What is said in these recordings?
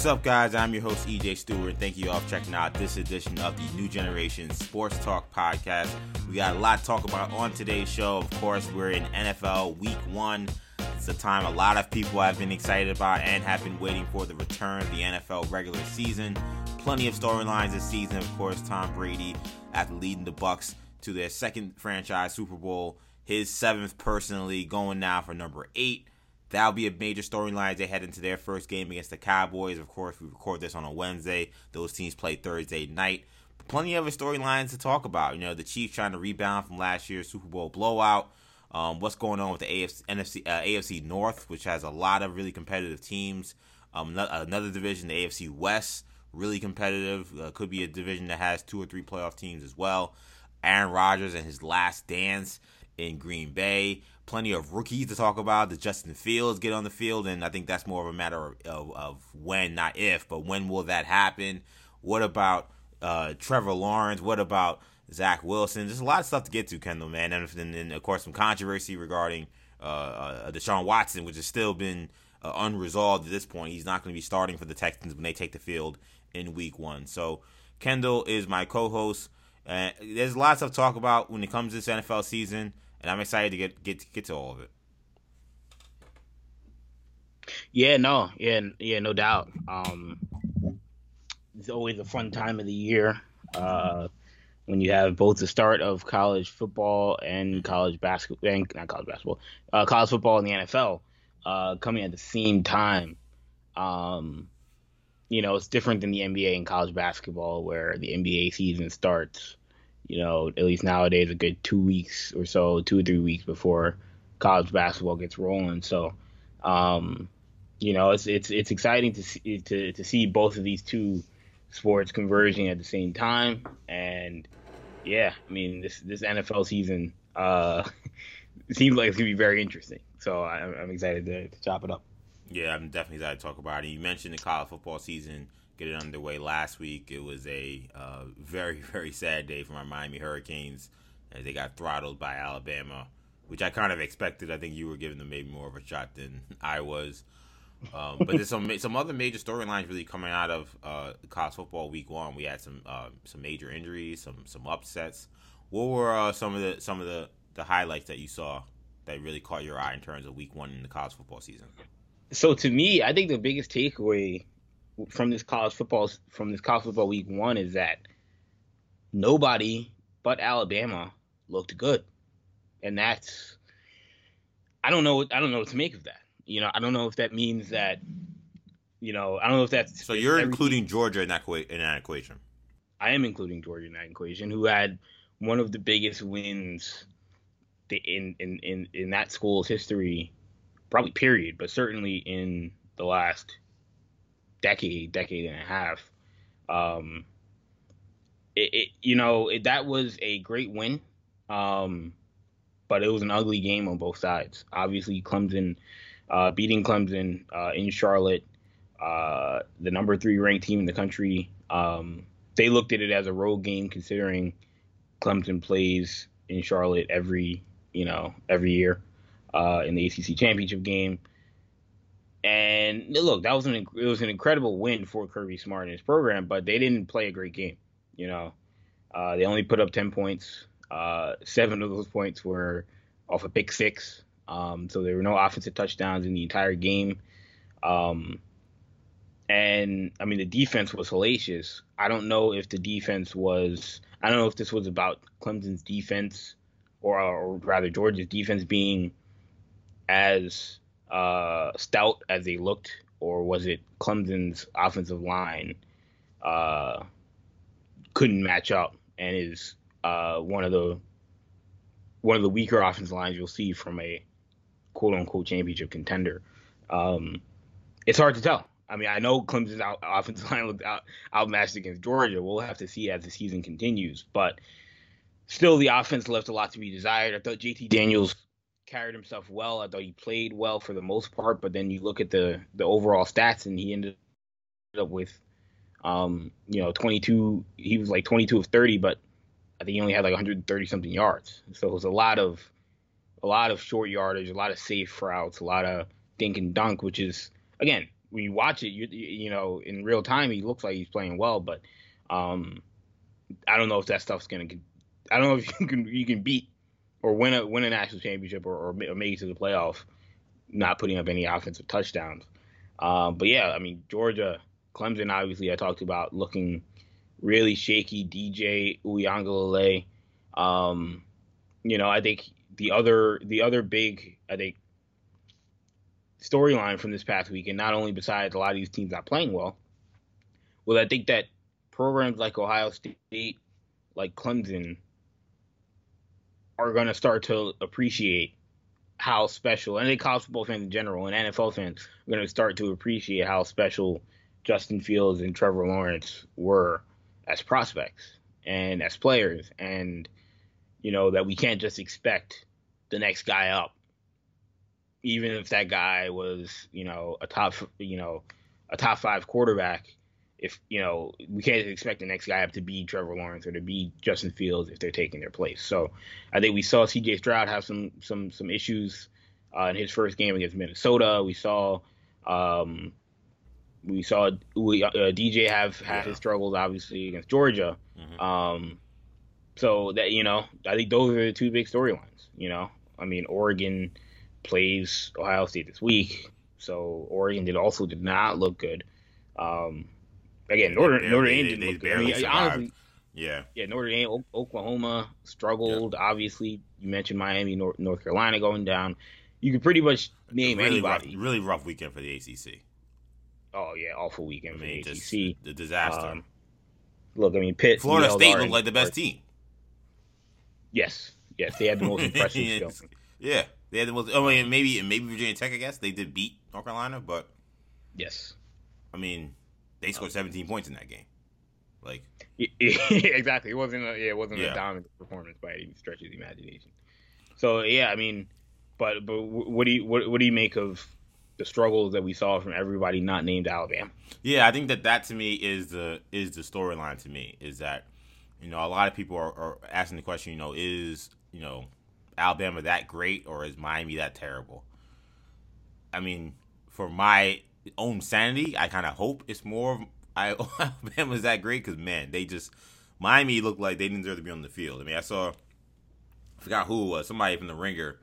What's up, guys? I'm your host, EJ Stewart. Thank you all for checking out this edition of the New Generation Sports Talk Podcast. We got a lot to talk about on today's show. Of course, we're in NFL Week 1. It's a time a lot of people have been excited about and have been waiting for the return of the NFL regular season. Plenty of storylines this season. Of course, Tom Brady, after leading the Bucs to their second franchise Super Bowl, his seventh personally, going now for number 8. That'll be a major storyline as they head into their first game against the Cowboys. Of course, we record this on a Wednesday. Those teams play Thursday night. But plenty of other storylines to talk about. You know, the Chiefs trying to rebound from last year's Super Bowl blowout. What's going on with the AFC North, which has a lot of really competitive teams. Another division, the AFC West, really competitive. Could be a division that has 2 or 3 playoff teams as well. Aaron Rodgers and his last dance in Green Bay. Plenty of rookies to talk about. The Justin Fields get on the field, and I think that's more of a matter of when, not if, but when will that happen? What about Trevor Lawrence? What about Zach Wilson? There's a lot of stuff to get to, Kendall, man. And of course, some controversy regarding Deshaun Watson, which has still been unresolved at this point. He's not going to be starting for the Texans when they take the field in Week 1. So Kendall is my co-host. There's lots of talk about when it comes to this NFL season. And I'm excited to get to all of it. No doubt. It's always a fun time of the year when you have both the start of college football and college football and the NFL coming at the same time. It's different than the NBA and college basketball, where the NBA season starts, at least nowadays, a good 2 weeks or so, 2 or 3 weeks before college basketball gets rolling. So, it's exciting to see both of these two sports converging at the same time. And this NFL season seems like it's gonna be very interesting. So I'm excited to chop it up. Yeah, I'm definitely excited to talk about it. You mentioned the college football season. Get it underway last week. It was a very, very sad day for my Miami Hurricanes as they got throttled by Alabama, which I kind of expected. I think you were giving them maybe more of a shot than I was. But there's some other major storylines really coming out of college football Week 1. We had some major injuries, some upsets. What were some of the highlights that you saw that really caught your eye in terms of Week 1 in the college football season? So to me, I think the biggest takeaway from this college football Week 1 is that nobody but Alabama looked good, and that's I don't know what to make of that. I don't know if that means that I don't know if that's so. You're including Georgia in that equation. I am including Georgia in that equation, who had one of the biggest wins in that school's history, probably period, but certainly in the last decade and a half. That was a great win, but it was an ugly game on both sides. Obviously, Clemson, beating Clemson in Charlotte, the number 3 ranked team in the country. They looked at it as a road game, considering Clemson plays in Charlotte every year in the ACC championship game. And look, it was an incredible win for Kirby Smart and his program, but they didn't play a great game. They only put up 10 points. 7 of those points were off a pick six. So there were no offensive touchdowns in the entire game. The defense was hellacious. I don't know if this was about Clemson's defense or rather Georgia's defense being as stout as they looked, or was it Clemson's offensive line couldn't match up and is one of the weaker offensive lines you'll see from a quote unquote championship contender. It's hard to tell. I know Clemson's offensive line looked outmatched against Georgia. We'll have to see as the season continues, but still the offense left a lot to be desired. I thought JT Daniels carried himself well. I thought he played well for the most part, but then you look at the overall stats, and he ended up with 22. He was like 22 of 30, but I think he only had like 130 something yards. So it was a lot of short yardage, a lot of safe routes, a lot of dink and dunk, which is again when you watch it, you know, in real time, he looks like he's playing well. But I don't know if that stuff's going to – I don't know if you can beat or win a national championship or make it to the playoff not putting up any offensive touchdowns. But, yeah, I mean, Georgia, Clemson, obviously, I talked about looking really shaky. DJ Uiagalelei, you know, I think the other big, I think, storyline from this past week, and not only besides a lot of these teams not playing well, was I think that programs like Ohio State, like Clemson, are going to start to appreciate how special, and I think college football fans in general and NFL fans are going to start to appreciate how special Justin Fields and Trevor Lawrence were as prospects and as players, and, you know, that we can't just expect the next guy up, even if that guy was, you know, a top five quarterback. If, you know, we can't expect the next guy up to be Trevor Lawrence or to be Justin Fields if they're taking their place. So I think we saw CJ Stroud have some issues in his first game against Minnesota. We saw DJ have his struggles, obviously, against Georgia. Mm-hmm. So that, you know, I think those are the two big storylines. You know, I mean, Oregon plays Ohio State this week, so Oregon did not look good. Again, Notre Dame didn't look good. I mean, honestly, yeah, Notre Dame, Oklahoma struggled. Yeah. Obviously, you mentioned Miami, North Carolina going down. You could pretty much name anybody. Really rough weekend for the ACC. Oh, yeah, awful weekend for the ACC. The disaster. Look, I mean, Pitt. Florida State looked like the best team. Yes, they had the most impressive skill. Yeah, they had the most. Oh, and maybe Virginia Tech, I guess. They did beat North Carolina, but. Yes. I mean, they scored 17 points in that game. Like. Yeah, exactly. It wasn't a dominant performance by any stretch of the imagination. So, yeah, I mean, but what do you make of the struggles that we saw from everybody not named Alabama? Yeah, I think that to me is the storyline to me, is that, you know, a lot of people are asking the question, you know, is, you know, Alabama that great or is Miami that terrible? I mean, for my own sanity, I kind of hope it's more of Alabama's that great, because, man, Miami looked like they didn't deserve to be on the field. I mean, I forgot who it was, somebody from The Ringer,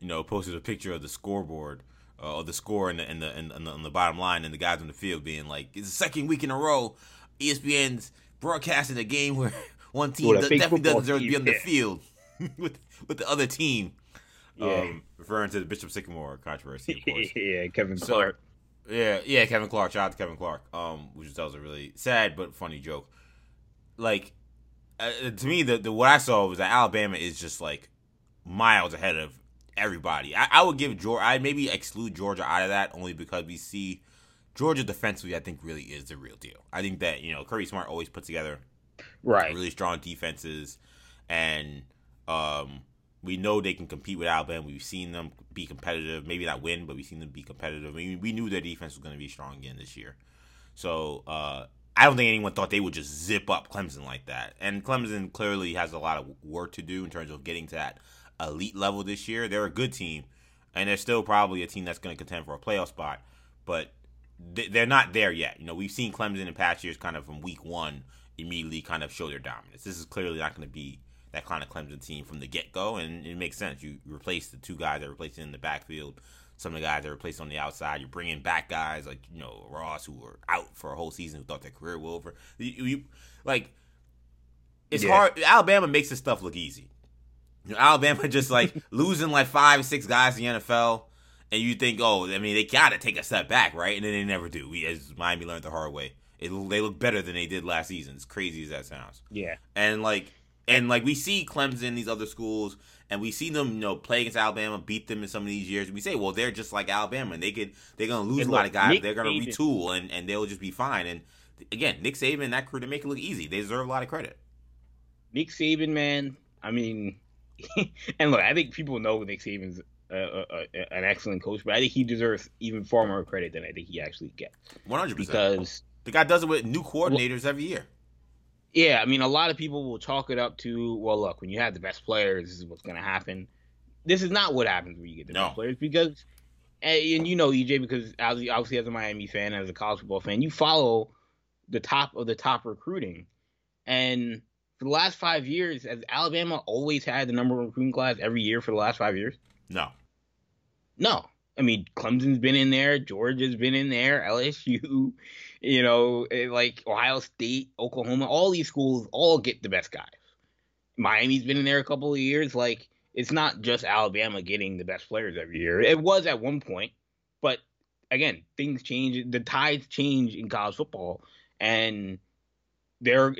you know, posted a picture of the scoreboard. Or the score and the bottom line and the guys on the field being like, it's the second week in a row ESPN's broadcasting a game where one team definitely doesn't deserve to be on the field with the other team. Yeah. Referring to the Bishop Sycamore controversy, of course. Yeah, Kevin Clark. Yeah, Kevin Clark. Shout out to Kevin Clark, which was a really sad but funny joke. Like, to me, the what I saw was that Alabama is just, like, miles ahead of everybody. I would give Georgia. I maybe exclude Georgia out of that only because we see Georgia defensively. I think really is the real deal. I think that, you know, Kirby Smart always put together really strong defenses, and we know they can compete with Alabama. We've seen them be competitive. Maybe not win, but we've seen them be competitive. I mean, we knew their defense was going to be strong again this year. So I don't think anyone thought they would just zip up Clemson like that. And Clemson clearly has a lot of work to do in terms of getting to that elite level this year. They're a good team, and they're still probably a team that's going to contend for a playoff spot, but they're not there yet. You know, we've seen Clemson in past years kind of from week one immediately kind of show their dominance. This is clearly not going to be that kind of Clemson team from the get-go, and it makes sense. You replace the two guys that were replaced in the backfield, some of the guys that were replaced on the outside. You're bringing back guys like, you know, Ross, who were out for a whole season, who thought their career was over. It's hard. Alabama makes this stuff look easy. You know, Alabama just, like, losing, like, 5 or 6 guys in the NFL, and you think, oh, I mean, they got to take a step back, right? And then they never do. As Miami learned the hard way. They look better than they did last season, as crazy as that sounds. Yeah. And we see Clemson, these other schools, and we see them, you know, play against Alabama, beat them in some of these years. And we say, well, they're just like Alabama, and they're going to lose a lot of guys. They're going to retool, and they'll just be fine. And, again, Nick Saban and that crew, they make it look easy. They deserve a lot of credit. Nick Saban, man, I mean... and look, I think people know Nick Saban's an excellent coach, but I think he deserves even far more credit than I think he actually gets. 100%. Because the guy does it with new coordinators every year. Yeah, I mean, a lot of people will chalk it up to, well, look, when you have the best players, this is what's going to happen. This is not what happens when you get the best players, because and you know, EJ, because obviously as a Miami fan, as a college football fan, you follow the top of the top recruiting. And for the last 5 years, has Alabama always had the number one recruiting class every year for the last 5 years? No. I mean, Clemson's been in there. Georgia's been in there. LSU, you know, like Ohio State, Oklahoma, all these schools all get the best guys. Miami's been in there a couple of years. Like, it's not just Alabama getting the best players every year. It was at one point. But, again, things change. The tides change in college football. And there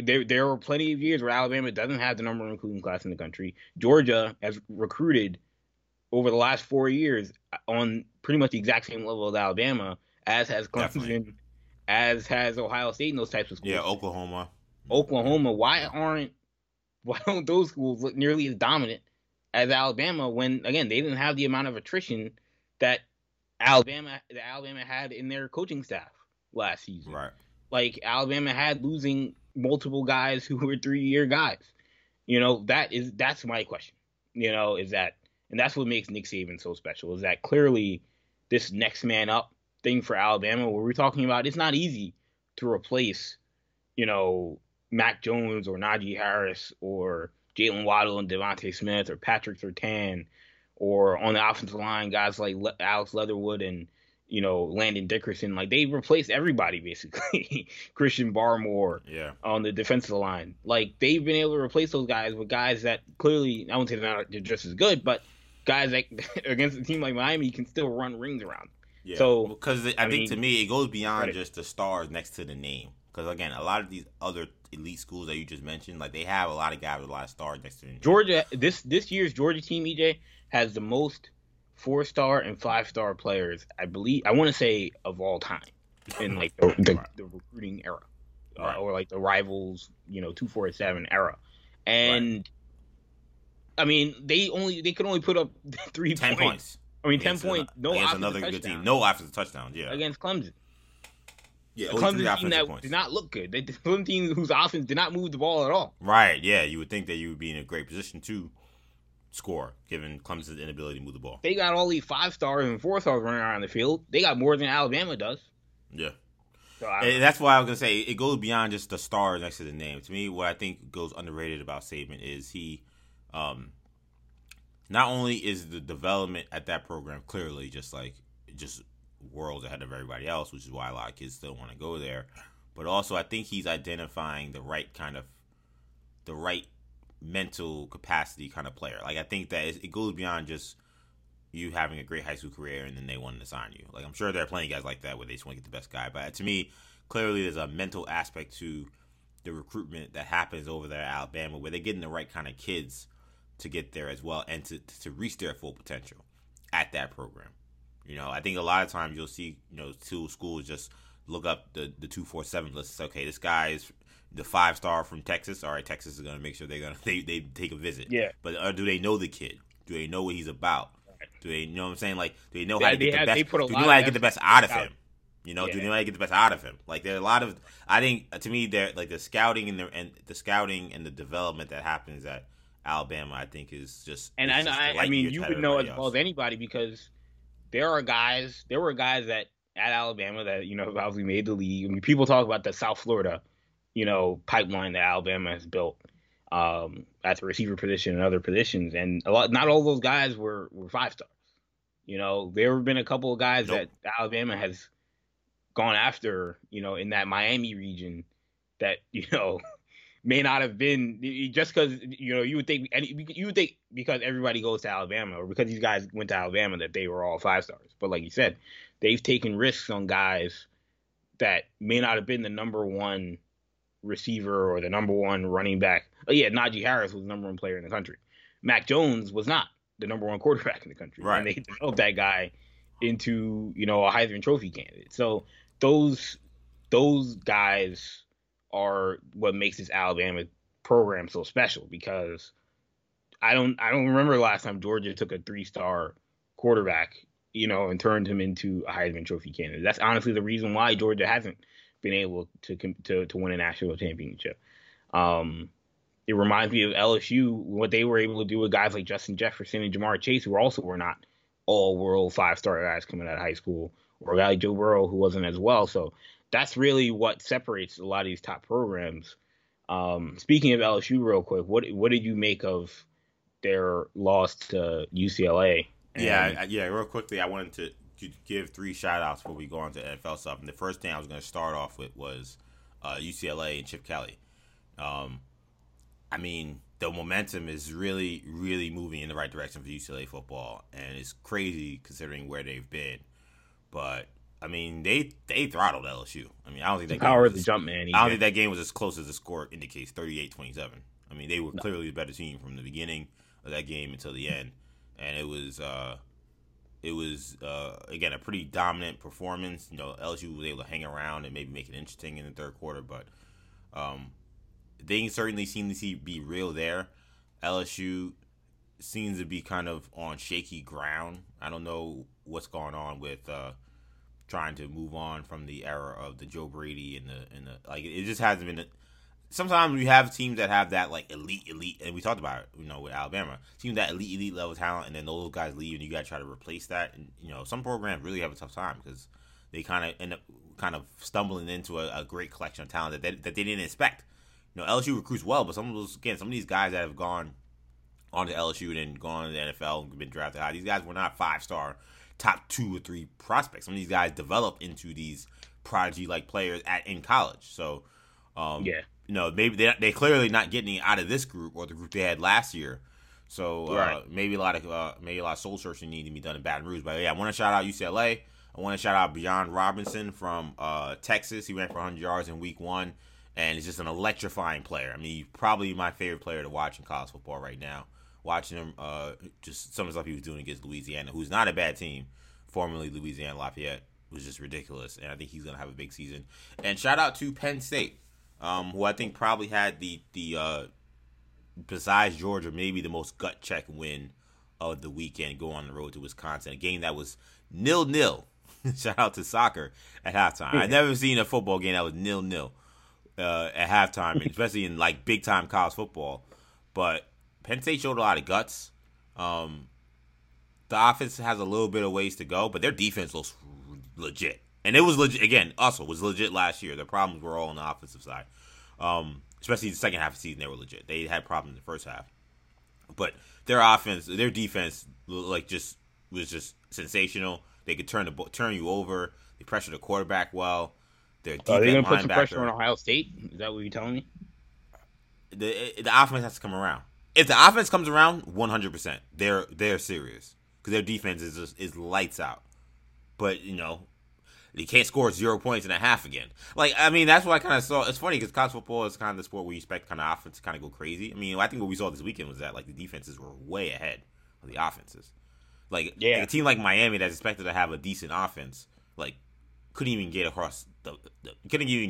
were plenty of years where Alabama doesn't have the number one recruiting class in the country. Georgia has recruited over the last 4 years on pretty much the exact same level as Alabama, as has Clemson, definitely, as has Ohio State and those types of schools. Yeah, Oklahoma. Why don't those schools look nearly as dominant as Alabama when, again, they didn't have the amount of attrition that Alabama had in their coaching staff last season. Right. Like, Alabama had losing multiple guys who were 3-year guys. You know, that's my question. You know, is that, and that's what makes Nick Saban so special, is that clearly this next man up thing for Alabama, where we're talking about, it's not easy to replace, you know, Mac Jones or Najee Harris or Jalen Waddle and Devontae Smith or Patrick Surtain, or on the offensive line, guys like Alex Leatherwood and, you know, Landon Dickerson. Like, they replaced everybody, basically. Christian Barmore on the defensive line. Like, they've been able to replace those guys with guys that clearly, I wouldn't say they're just as good, but guys that against a team like Miami can still run rings around. Yeah. So, because I think to me, it goes beyond just the stars next to the name. Because, again, a lot of these other elite schools that you just mentioned, like, they have a lot of guys with a lot of stars next to them. Georgia, this year's Georgia team, EJ, has the most 4-star and 5-star players, I believe, I want to say, of all time in, like, the recruiting era. Right. Or, like, the rivals, you know, 247 era. And... Right. I mean, they could only put up 3 points. 10 points. I mean, 10 points. No against another good team. No offensive touchdowns. Yeah. Against Clemson. Yeah. Clemson team that did not look good. The Clemson team whose offense did not move the ball at all. Right. Yeah. You would think that you would be in a great position to score, given Clemson's inability to move the ball. They got all these 5-stars and 4-stars running around the field. They got more than Alabama does. Yeah. So that's why I was gonna say it goes beyond just the stars next to the name. To me, what I think goes underrated about Saban is he. Not only is the development at that program clearly just worlds ahead of everybody else, which is why a lot of kids still want to go there, but also I think he's identifying the right mental capacity kind of player. Like, I think that it goes beyond just you having a great high school career and then they want to sign you. Like, I'm sure there are plenty of guys like that where they just want to get the best guy, but to me, clearly there's a mental aspect to the recruitment that happens over there at Alabama where they're getting the right kind of kids to get there as well and to reach their full potential at that program. You know, I think a lot of times you'll see, you know, two schools just look up the 247 list. Okay, this guy is the 5-star from Texas. All right, Texas is going to make sure they take a visit. Yeah. But do they know the kid? Do they know what he's about? Right. Do they, you know what I'm saying? Like, do they know how to get the best? Do they know how to get the best out of him? You know, do they know how to get the best out of him? Like, there are a lot of, I think, to me, there like the scouting and the development that happens at Alabama, I think, is just. And I mean, you would know as well as anybody, because there were guys that at Alabama that, you know, obviously made the league. I mean, people talk about the South Florida, you know, pipeline that Alabama has built at the receiver position and other positions, and not all those guys were 5-stars. You know, there have been a couple of guys that Alabama has gone after, you know, in that Miami region that, you know. May not have been just because, you know, you would think because everybody goes to Alabama or because these guys went to Alabama that they were all 5-stars. But like you said, they've taken risks on guys that may not have been the number one receiver or the number one running back. Oh yeah, Najee Harris was the number one player in the country. Mac Jones was not the number one quarterback in the country. Right. And they developed that guy into, you know, a Heisman Trophy candidate. So those guys are what makes this Alabama program so special, because I don't remember last time Georgia took a 3-star quarterback, you know, and turned him into a Heisman Trophy candidate. That's honestly the reason why Georgia hasn't been able to win a national championship. It reminds me of LSU, what they were able to do with guys like Justin Jefferson and Jamar Chase, who also were not all-world five-star guys coming out of high school, or a guy like Joe Burrow who wasn't as well. So that's really what separates a lot of these top programs. Speaking of LSU real quick, what did you make of their loss to UCLA? Yeah, real quickly, I wanted to give three shout-outs before we go on to NFL stuff. And the first thing I was going to start off with was UCLA and Chip Kelly. I mean, the momentum is really, really moving in the right direction for UCLA football, and it's crazy considering where they've been. But I mean, they throttled LSU. I mean, I don't think that power of the jump, man. I don't think that game was as close as the score indicates, 38-27. I mean, they were clearly the better team from the beginning of that game until the end, and it was again a pretty dominant performance. You know, LSU was able to hang around and maybe make it interesting in the third quarter, but they certainly seem to be real there. LSU seems to be kind of on shaky ground. I don't know what's going on with trying to move on from the era of the Joe Brady and the like. It just hasn't been. Sometimes we have teams that have that like elite, and we talked about it, you know, with Alabama, teams that elite level talent, and then those guys leave, and you gotta try to replace that. And you know, some programs really have a tough time because they kind of end up kind of stumbling into a great collection of talent that they didn't expect. You know, LSU recruits well, but some of these guys that have gone on to LSU and then gone to the NFL and been drafted high, these guys were not five-star, top two or three prospects. Some of these guys developed into these prodigy-like players in college. So, you know, maybe they're clearly not getting out of this group or the group they had last year. So maybe a lot of soul searching needs to be done in Baton Rouge. But yeah, I want to shout out UCLA. I want to shout out Bijan Robinson from Texas. He ran for 100 yards in week one. And he's just an electrifying player. I mean, he's probably my favorite player to watch in college football right now. Watching him, just some of the stuff he was doing against Louisiana, who's not a bad team, formerly Louisiana Lafayette, was just ridiculous. And I think he's going to have a big season. And shout out to Penn State, who I think probably had the besides Georgia, maybe the most gut-check win of the weekend, going on the road to Wisconsin. A game that was 0-0. Shout out to soccer at halftime. I've never seen a football game that was 0-0. At halftime, especially in like big time college football. But Penn State showed a lot of guts. The offense has a little bit of ways to go, but their defense looks legit. And it was legit again, also was legit last year. Their problems were all on the offensive side. Especially the second half of the season, they were legit. They had problems in the first half. But their defense like just was just sensational. They could turn you over, they pressured the quarterback well. Are they going to put some pressure on Ohio State? Is that what you're telling me? The offense has to come around. If the offense comes around, 100%, they're serious because their defense is lights out. But you know, they can't score 0 points and a half again. Like I mean, that's what I kind of saw. It's funny because college football is kind of the sport where you expect kind of offense to kind of go crazy. I mean, I think what we saw this weekend was that like the defenses were way ahead of the offenses. Like, a team like Miami that's expected to have a decent offense, like. Couldn't even get across. You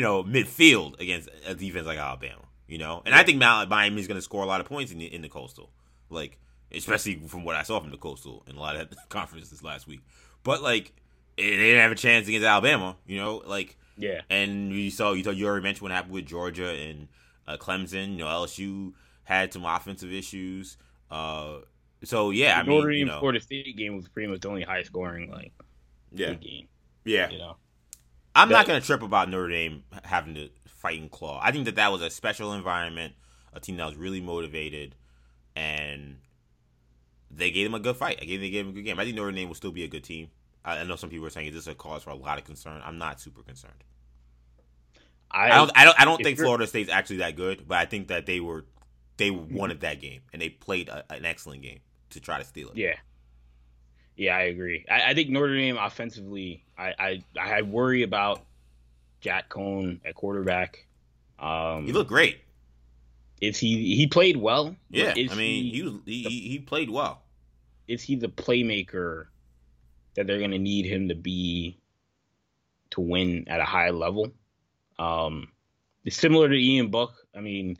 know, midfield against a defense like Alabama. You know, and I think Miami's going to score a lot of points in the Coastal, like especially from what I saw from the Coastal in a lot of conferences last week. But like, they didn't have a chance against Alabama. You know, like and you already mentioned what happened with Georgia and Clemson. You know, LSU had some offensive issues. So yeah, I mean, Notre Dame Florida State game was pretty much the only high scoring like. Yeah. You know? I'm not going to trip about Notre Dame having to fight and claw. I think that was a special environment, a team that was really motivated, and they gave them a good fight. They gave them a good game. I think Notre Dame will still be a good team. I know some people are saying, is this a cause for a lot of concern? I'm not super concerned. I don't think Florida State's actually that good, but I think that they wanted that game, and they played an excellent game to try to steal it. Yeah, I agree. I think Notre Dame offensively, I worry about Jack Cohn at quarterback. He looked great. Is he played well? Yeah, I mean, he played well. Is he the playmaker that they're going to need him to be to win at a high level? It's similar to Ian Book. I mean,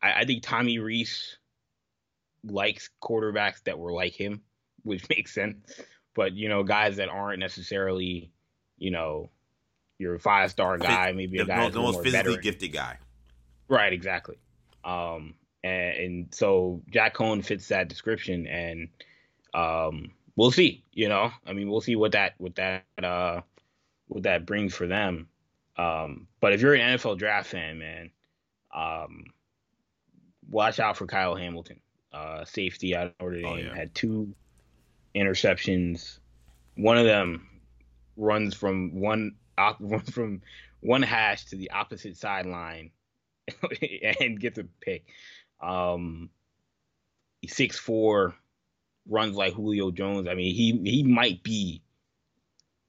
I think Tommy Reese likes quarterbacks that were like him. Which makes sense, but you know, guys that aren't necessarily, you know, your five-star guy, maybe a guy the most physically gifted guy, right? Exactly. And so Jack Cohn fits that description, and We'll see, you know, I mean, we'll see what that brings for them. But if you're an NFL draft fan, man, watch out for Kyle Hamilton, safety out of Notre Dame. Oh, yeah. Had 2 interceptions. One of them runs from one hash to the opposite sideline and gets a pick. 6'4", runs like Julio Jones. I mean, he might be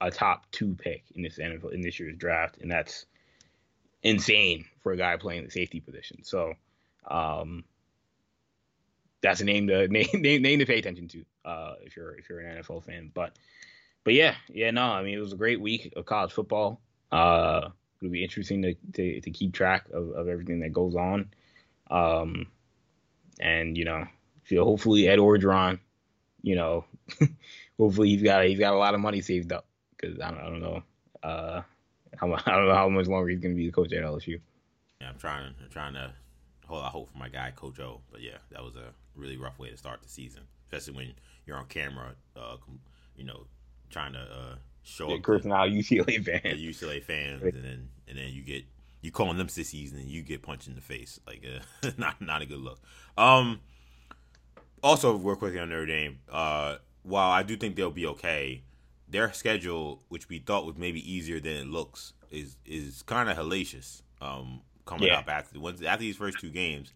a top 2 pick in this NFL in this year's draft, and that's insane for a guy playing the safety position. So, that's a name to pay attention to if you're an NFL fan. But yeah, no. I mean, it was a great week of college football. It'll be interesting to keep track of everything that goes on. And you know, hopefully Ed Orgeron, you know, hopefully he's got a lot of money saved up, because I don't know how much longer he's gonna be the coach at LSU. Yeah, I'm trying to hold out hope for my guy Coach O, but yeah, that was a really rough way to start the season, especially when you're on camera, you know, trying to show up. Now UCLA fans, and then you calling them sissies and then you get punched in the face, like not a good look. Also, real quickly on Notre Dame, while I do think they'll be okay, their schedule, which we thought was maybe easier than it looks, is kind of hellacious coming up after these first 2 games.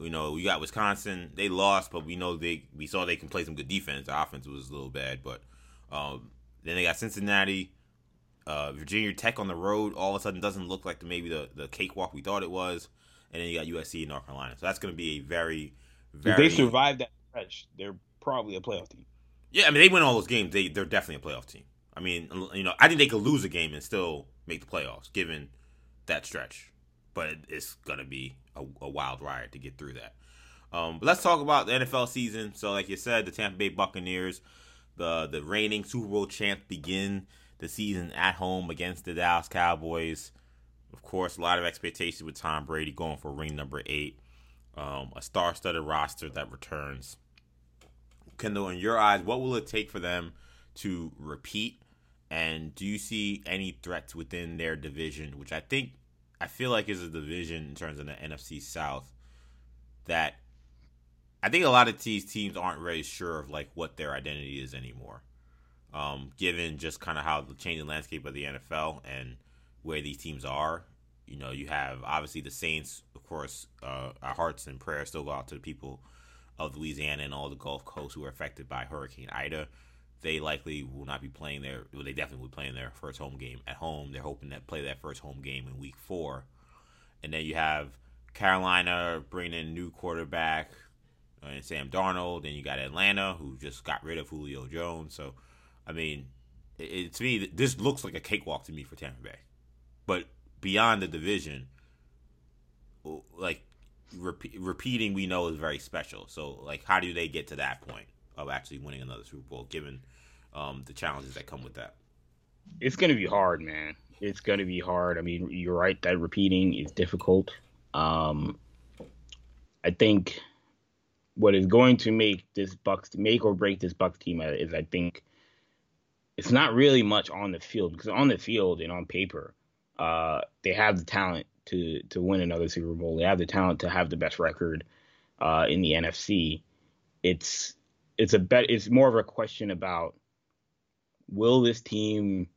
You know, we got Wisconsin. They lost, but we saw they can play some good defense. The offense was a little bad, but then they got Cincinnati. Virginia Tech on the road all of a sudden doesn't look like the cakewalk we thought it was. And then you got USC and North Carolina. So that's going to be a very, very... If they survive that stretch, they're probably a playoff team. Yeah, I mean, they win all those games. They're definitely a playoff team. I mean, you know, I think they could lose a game and still make the playoffs, given that stretch. But it's going to be a wild ride to get through that. But let's talk about the NFL season. So, like you said, the Tampa Bay Buccaneers, the reigning Super Bowl champs, begin the season at home against the Dallas Cowboys. Of course, a lot of expectations with Tom Brady going for ring number 8. A star-studded roster that returns. Kendall, in your eyes, what will it take for them to repeat? And do you see any threats within their division, which I feel like is a division in terms of the NFC South that I think a lot of these teams aren't really sure of, like, what their identity is anymore, given just kind of how the changing landscape of the NFL and where these teams are. You know, you have obviously the Saints, of course. Our hearts and prayers still go out to the people of Louisiana and all the Gulf Coast who were affected by Hurricane Ida. They likely will not be playing their... Well, they definitely will be playing their first home game at home. They're hoping to play that first home game in Week 4. And then you have Carolina bringing in a new quarterback and Sam Darnold. Then you got Atlanta, who just got rid of Julio Jones. So, I mean, to me, this looks like a cakewalk to me for Tampa Bay. But beyond the division, like, repeating, we know, is very special. So, like, how do they get to that point of actually winning another Super Bowl, given the challenges that come with that? It's going to be hard, man. It's going to be hard. I mean, you're right that repeating is difficult. I think what is going to make or break this Bucs team is, I think, it's not really much on the field, because on the field and on paper, they have the talent to win another Super Bowl. They have the talent to have the best record in the NFC. It's more of a question about, will this team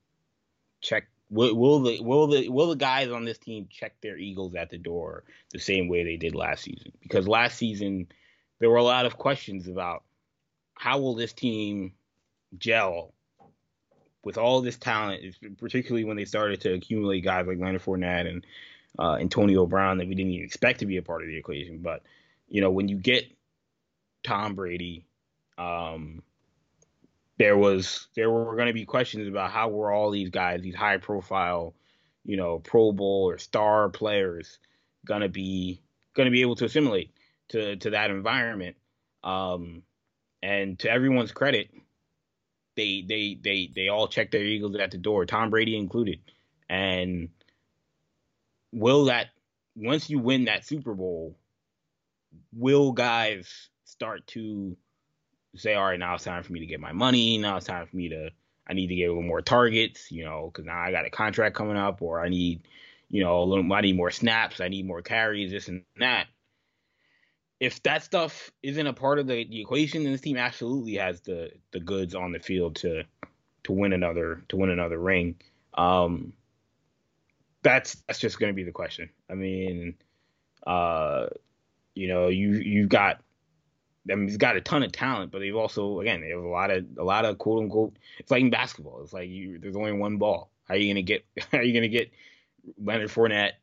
check? Will the guys on this team check their egos at the door the same way they did last season? Because last season there were a lot of questions about, how will this team gel with all this talent, particularly when they started to accumulate guys like Leonard Fournette and Antonio Brown that we didn't even expect to be a part of the equation. But, you know, when you get Tom Brady, there were going to be questions about, how were all these guys, these high profile, you know, Pro Bowl or star players, going to be able to assimilate to that environment. And to everyone's credit, they all checked their egos at the door, Tom Brady included. And once you win that Super Bowl, will guys start to say, all right, now it's time for me to get my money. Now it's time for me to, I need to get a little more targets, you know, because now I got a contract coming up, or I need, you know, I need more snaps. I need more carries, this and that. If that stuff isn't a part of the equation, then this team absolutely has the goods on the field to win another ring. That's just going to be the question. I mean, you know, you've got, I mean, he's got a ton of talent, but they've also, again, they have a lot of quote unquote. It's like in basketball. It's like there's only one ball. How are you gonna get Leonard Fournette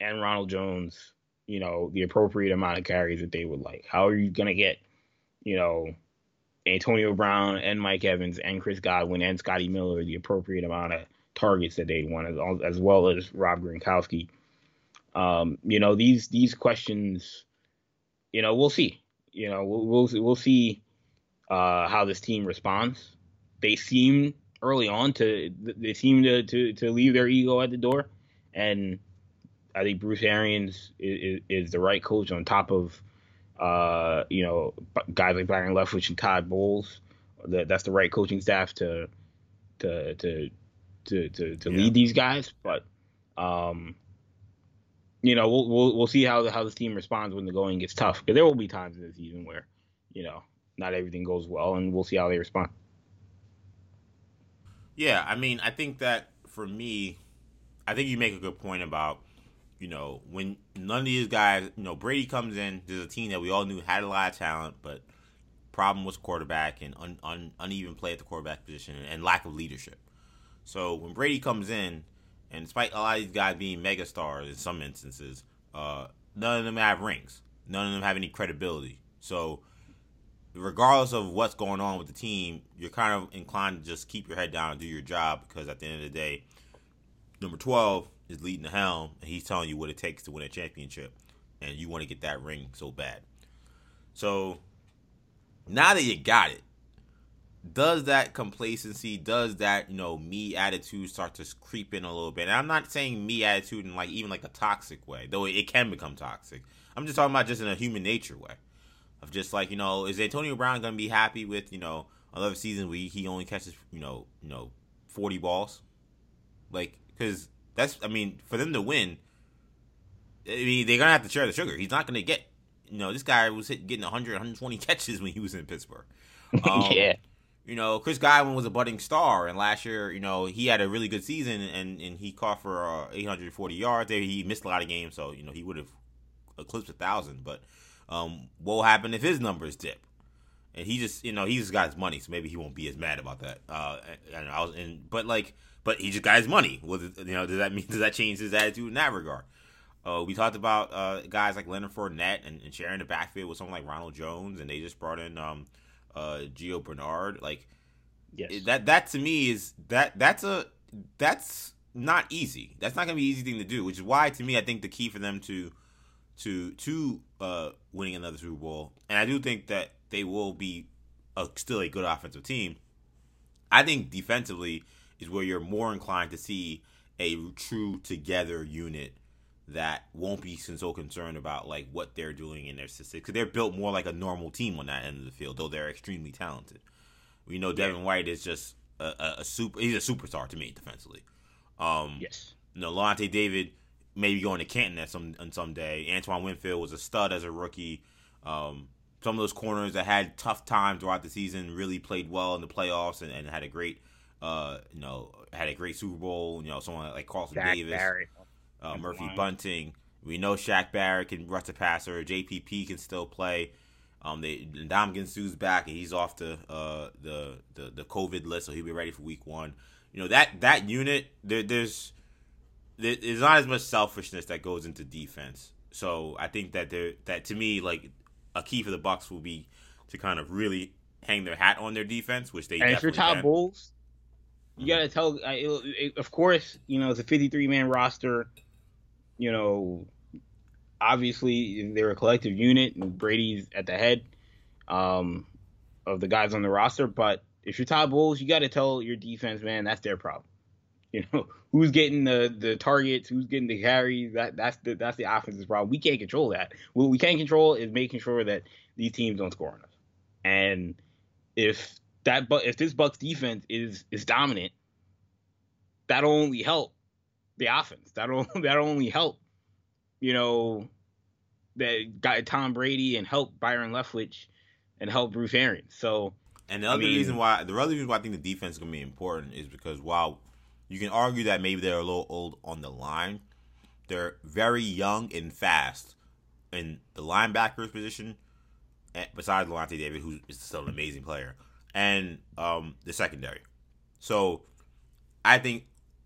and Ronald Jones, you know, the appropriate amount of carries that they would like? How are you gonna get, you know, Antonio Brown and Mike Evans and Chris Godwin and Scotty Miller the appropriate amount of targets that they want, as well as Rob Gronkowski? You know, these questions, you know, we'll see. You know, we'll see how this team responds. They seem early on to leave their ego at the door, and I think Bruce Arians is the right coach, on top of you know, guys like Byron Leftwich and Todd Bowles. That's the right coaching staff to lead these guys. But you know, we'll see how this team responds when the going gets tough, because there will be times in the season where, you know, not everything goes well, and we'll see how they respond. Yeah, I mean, I think that for me, I think you make a good point about, you know, when none of these guys, you know, Brady comes in, there's a team that we all knew had a lot of talent, but problem was quarterback and uneven play at the quarterback position and lack of leadership. So when Brady comes in, and despite a lot of these guys being megastars in some instances, none of them have rings. None of them have any credibility. So regardless of what's going on with the team, you're kind of inclined to just keep your head down and do your job, because at the end of the day, number 12 is leading the helm, and he's telling you what it takes to win a championship, and you want to get that ring so bad. So now that you got it, does that complacency, does that, you know, me attitude start to creep in a little bit? And I'm not saying me attitude in like even like a toxic way, though it can become toxic. I'm just talking about just in a human nature way of just like, you know, is Antonio Brown going to be happy with, you know, another season where he only catches, you know, 40 balls? Like, because that's, I mean, for them to win, I mean, they're going to have to share the sugar. He's not going to get, you know, this guy was getting 100, 120 catches when he was in Pittsburgh. Yeah. You know, Chris Godwin was a budding star, and last year, you know, he had a really good season, and he caught for 840 yards. There, he missed a lot of games, so, you know, he would have eclipsed 1,000. But what will happen if his numbers dip? And he just, you know, he just got his money, so maybe he won't be as mad about that. But he just got his money. Well, you know, does that change his attitude in that regard? We talked about guys like Leonard Fournette and sharing the backfield with someone like Ronald Jones, and they just brought in Gio Bernard. Like, yes. that to me is that's not easy. That's not gonna be an easy thing to do, which is why, to me, I think the key for them to winning another Super Bowl, and I do think that they will be still a good offensive team. I think defensively is where you're more inclined to see a true together unit that won't be so concerned about like what they're doing in their statistics, because they're built more like a normal team on that end of the field, though they're extremely talented. We know Devin White is just he's a superstar to me defensively. Yes. You know, Lante David may be going to Canton on some day. Antoine Winfield was a stud as a rookie. Some of those corners that had tough times throughout the season really played well in the playoffs and had a great had a great Super Bowl. You know, someone like Carlton Zach Davis. Barry. Murphy Bunting. We know Shaq Barrett can rush a passer. JPP can still play. Ndamukong Suh's back, and he's off the COVID list, so he'll be ready for Week 1. You know, that unit, there's not as much selfishness that goes into defense. So I think that to me, like, a key for the Bucs will be to kind of really hang their hat on their defense, which they definitely can. And if you're Todd Bowles, you got to tell. Of course, you know, it's a 53-man roster. You know, obviously they're a collective unit, and Brady's at the head of the guys on the roster. But if you're Todd Bowles, you got to tell your defense, man, that's their problem. You know, who's getting the targets, who's getting the carries, that's the offense's problem. We can't control that. What we can control is making sure that these teams don't score on us. And if this Bucs defense is dominant, that'll only help the offense. That'll only help, you know, that got Tom Brady and help Byron Leftwich and help Bruce Arians. So, and the other reason why I think the defense is going to be important is because while you can argue that maybe they're a little old on the line, they're very young and fast in the linebackers position, besides Levante David, who is still an amazing player, and the secondary. So I think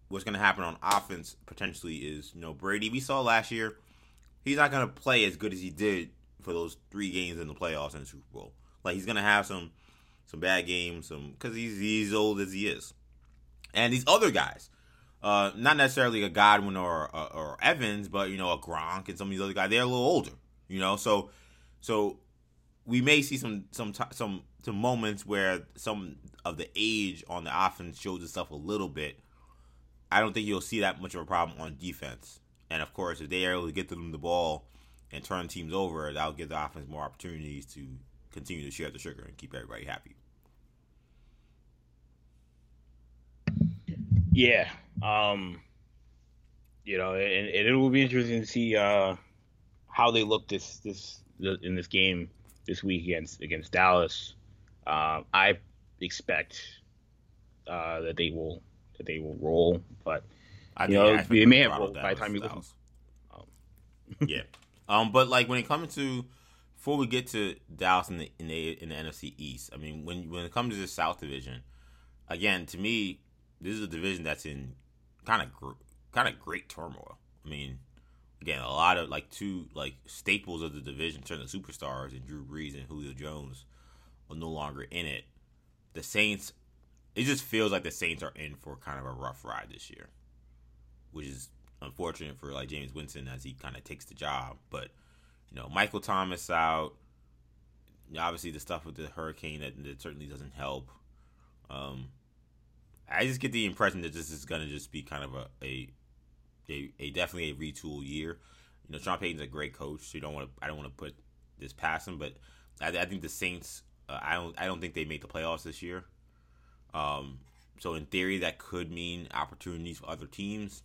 what's going to happen on offense potentially is, you know, Brady, we saw last year, he's not going to play as good as he did for those three games in the playoffs and the Super Bowl. Like, he's going to have some bad games, because he's old as he is. And these other guys, not necessarily a Godwin or Evans, but, you know, a Gronk and some of these other guys, they're a little older, you know. So we may see some moments where some of the age on the offense shows itself a little bit. I don't think you'll see that much of a problem on defense. And, of course, if they are able to get them the ball and turn teams over, that'll give the offense more opportunities to continue to share the sugar and keep everybody happy. Yeah. You know, and it will be interesting to see how they look in this game this week against Dallas. I expect that they will roll, but they may have rolled by the time you look. Yeah. But like when it comes to, before we get to Dallas in the NFC East, I mean, when it comes to the South Division, again, to me, this is a division that's in kind of great turmoil. I mean, again, a lot of two staples of the division, turn to superstars, and Drew Brees and Julio Jones are no longer in it. The Saints, it just feels like the Saints are in for kind of a rough ride this year, which is unfortunate for like James Winston as he kind of takes the job. But, you know, Michael Thomas out. Obviously, the stuff with the hurricane that certainly doesn't help. I just get the impression that this is going to just be kind of a definitely a retool year. You know, Sean Payton's a great coach, so I don't want to put this past him. But I think the Saints, I don't think they make the playoffs this year. So in theory, that could mean opportunities for other teams.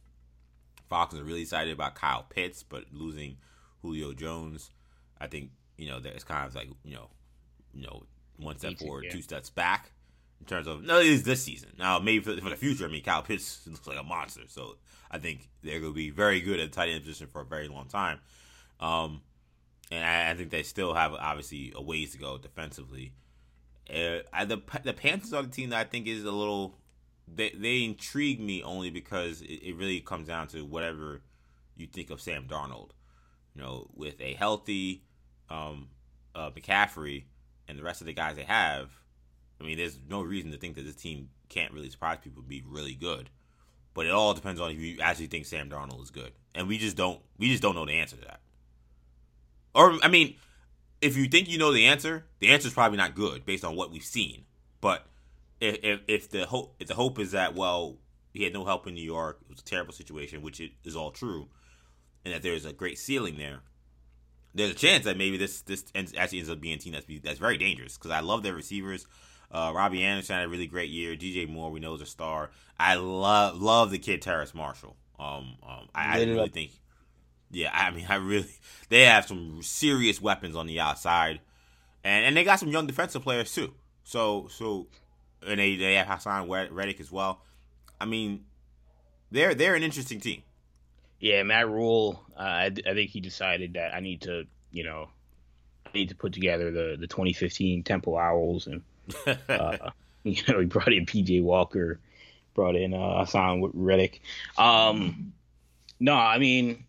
Falcons are really excited about Kyle Pitts, but losing Julio Jones, I think, you know, it's kind of like, you know, one step forward, two steps back. In terms of, no, it is this season. Now, maybe for the future, I mean, Kyle Pitts looks like a monster. So I think they're going to be very good at the tight end position for a very long time. And I think they still have, obviously, a ways to go defensively. The Panthers are the team that I think is a little... They intrigue me only because it really comes down to whatever you think of Sam Darnold. You know, with a healthy McCaffrey and the rest of the guys they have, I mean, there's no reason to think that this team can't really surprise people and be really good. But it all depends on if you actually think Sam Darnold is good. And we just don't know the answer to that. Or, I mean, if you think you know the answer is probably not good based on what we've seen. But if the hope is that, well, he had no help in New York, it was a terrible situation, which it is all true, and that there's a great ceiling there, there's a chance that maybe this actually ends up being a team that's very dangerous. Because I love their receivers. Robbie Anderson had a really great year. DJ Moore, we know, is a star. I love the kid Terrace Marshall. I didn't really think. Yeah, I mean, they have some serious weapons on the outside, and they got some young defensive players too. So, and they have Hassan Reddick as well. I mean, they're an interesting team. Yeah, Matt Rule. I think he decided that I need to put together the 2015 Temple Owls and. You know, he brought in PJ Walker, brought in Hassan Reddick. No, I mean,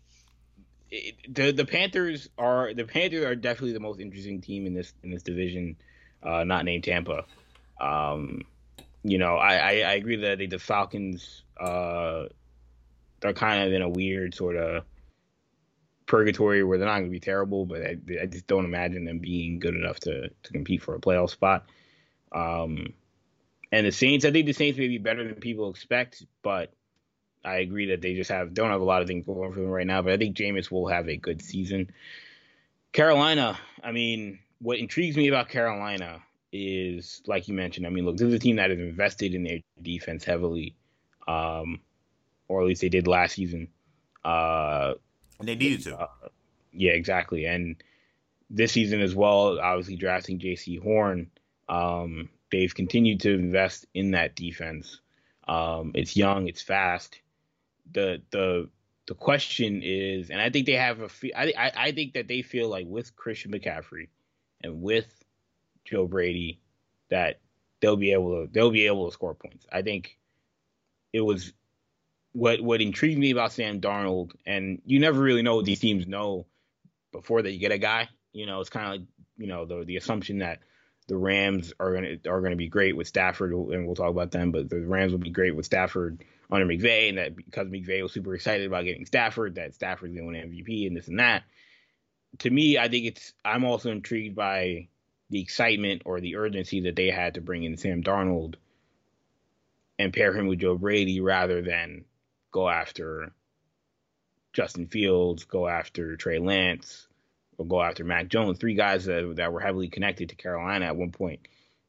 the Panthers are definitely the most interesting team in this division, not named Tampa. You know, I agree that the Falcons are kind of in a weird sort of purgatory where they're not going to be terrible, but I just don't imagine them being good enough to compete for a playoff spot. And the Saints, I think the Saints may be better than people expect, but I agree that they just don't have a lot of things going for them right now, but I think Jameis will have a good season. Carolina, I mean, what intrigues me about Carolina is, like you mentioned, I mean, look, this is a team that has invested in their defense heavily, or at least they did last season. And they needed to. Yeah, exactly. And this season as well, obviously drafting J.C. Horn, they've continued to invest in that defense. It's young, it's fast. The question is, and I think they have I think that they feel like with Christian McCaffrey and with Joe Brady that they'll be able to score points. I think it was what intrigued me about Sam Darnold, and you never really know what these teams know before that you get a guy. You know, it's kind of like, you know, the assumption that the Rams are gonna be great with Stafford, and we'll talk about them. But the Rams will be great with Stafford under McVay, and that because McVay was super excited about getting Stafford, that Stafford's gonna win MVP and this and that. To me, I think I'm also intrigued by the excitement or the urgency that they had to bring in Sam Darnold and pair him with Joe Brady rather than go after Justin Fields, go after Trey Lance, or go after Mac Jones, three guys that were heavily connected to Carolina at one point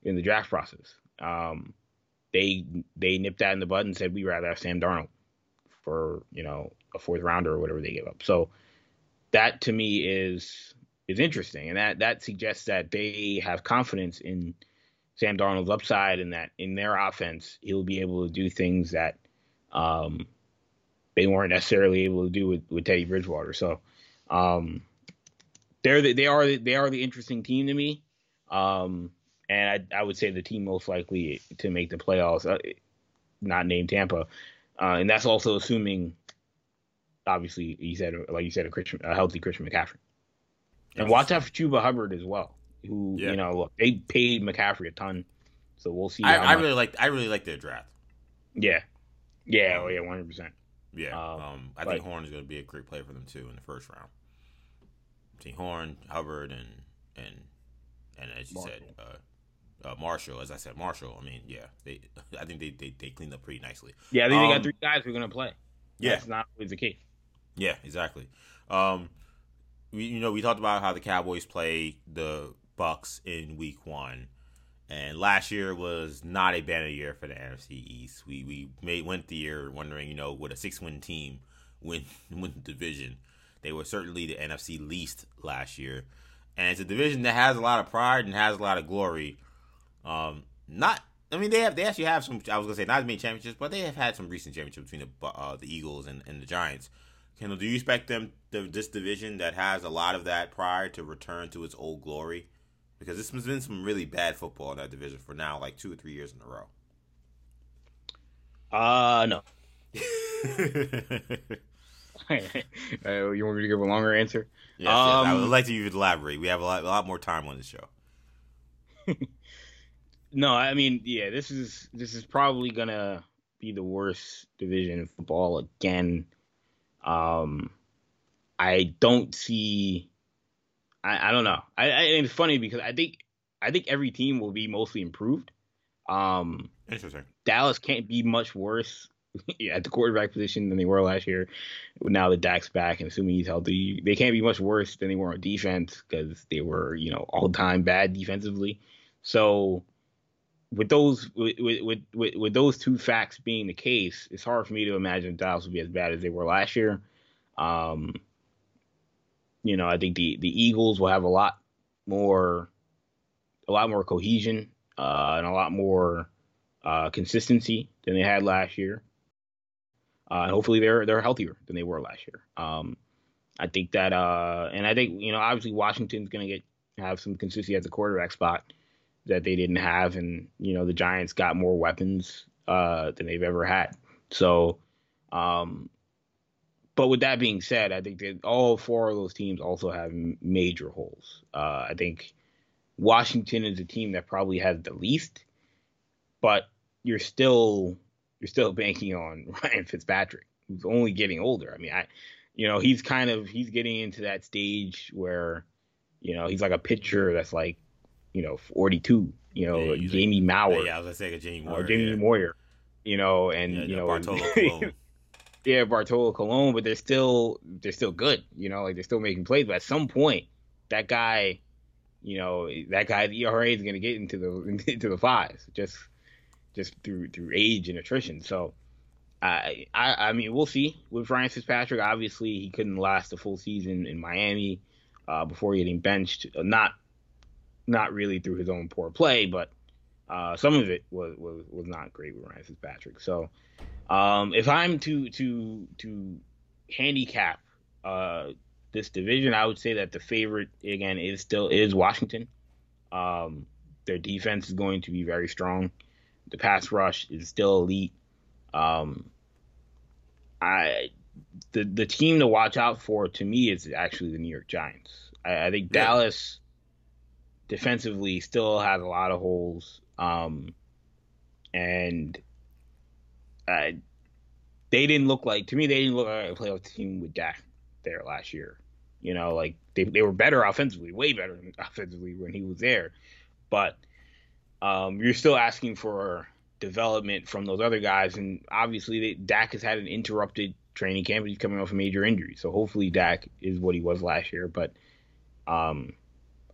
in the draft process. They nipped that in the bud and said, we'd rather have Sam Darnold for, you know, a fourth rounder or whatever they gave up. So that to me is interesting, and that suggests that they have confidence in Sam Darnold's upside, and that in their offense he'll be able to do things that they weren't necessarily able to do with Teddy Bridgewater. So they are the interesting team to me, and I would say the team most likely to make the playoffs, not named Tampa, and that's also assuming, obviously, you said a healthy Christian McCaffrey. And watch out for Chuba Hubbard as well, who, yeah, you know, look, they paid McCaffrey a ton, so we'll see. I really like their draft. Yeah, yeah, 100%. Yeah, I think Horn is going to be a great player for them too in the first round. Between Horn, Hubbard, and as you Marshall. Marshall. As I said, Marshall. I mean, yeah, I think they cleaned up pretty nicely. Yeah, I think they got three guys who are going to play. Yeah, that's not always the case. Yeah, exactly. We talked about how the Cowboys played the Bucs in Week 1, and last year was not a banner year for the NFC East. We went the year wondering, you know, would a 6-win team win the division? They were certainly the NFC least last year, and it's a division that has a lot of pride and has a lot of glory. They actually have some. I was gonna say not as many championships, but they have had some recent championships between the Eagles and the Giants. Kendall, do you expect this division that has a lot of that pride to return to its old glory? Because this has been some really bad football in that division for now, like 2 or 3 years in a row. No. You want me to give a longer answer? Yes, I would like to elaborate. We have a lot more time on this show. No, I mean, yeah, this is probably gonna be the worst division in football again. I don't know. And it's funny because I think every team will be mostly improved. Interesting. Dallas can't be much worse at the quarterback position than they were last year. Now that Dak's back and assuming he's healthy, they can't be much worse than they were on defense because they were, you know, all time bad defensively. So With those two facts being the case, it's hard for me to imagine Dallas would be as bad as they were last year. You know, I think the Eagles will have a lot more cohesion and a lot more consistency than they had last year. And hopefully they're healthier than they were last year. I think that, and I think, you know, obviously Washington's going to have some consistency at the quarterback spot that they didn't have, and, you know, the Giants got more weapons than they've ever had. So, but with that being said, I think that all four of those teams also have major holes. I think Washington is a team that probably has the least, but you're still banking on Ryan Fitzpatrick, who's only getting older. I mean, he's getting into that stage where, you know, he's like a pitcher that's like, you know, 42, you know, yeah, Jamie Maurer. Yeah, I was going to say Jamie Moyer, you know, and, yeah, you know, Bartolo Colon. Yeah, Bartolo Colon, but they're still good, you know, like they're still making plays. But at some point, that guy you know, that guy's ERA is going to get into the fives just through age and attrition. So I mean, we'll see with Ryan Fitzpatrick. Obviously, he couldn't last a full season in Miami before getting benched. Not really through his own poor play, but some of it was not great with Ryan Fitzpatrick. So if I'm to handicap this division, I would say that the favorite again is Washington. Their defense is going to be very strong. The pass rush is still elite. The team to watch out for, to me, is actually the New York Giants. I think Dallas defensively still has a lot of holes, and they didn't look like a playoff team with Dak there last year. You know, like they were better offensively, way better offensively when he was there, but you're still asking for development from those other guys, and obviously Dak has had an interrupted training camp. He's coming off a major injury, so hopefully Dak is what he was last year, but I'm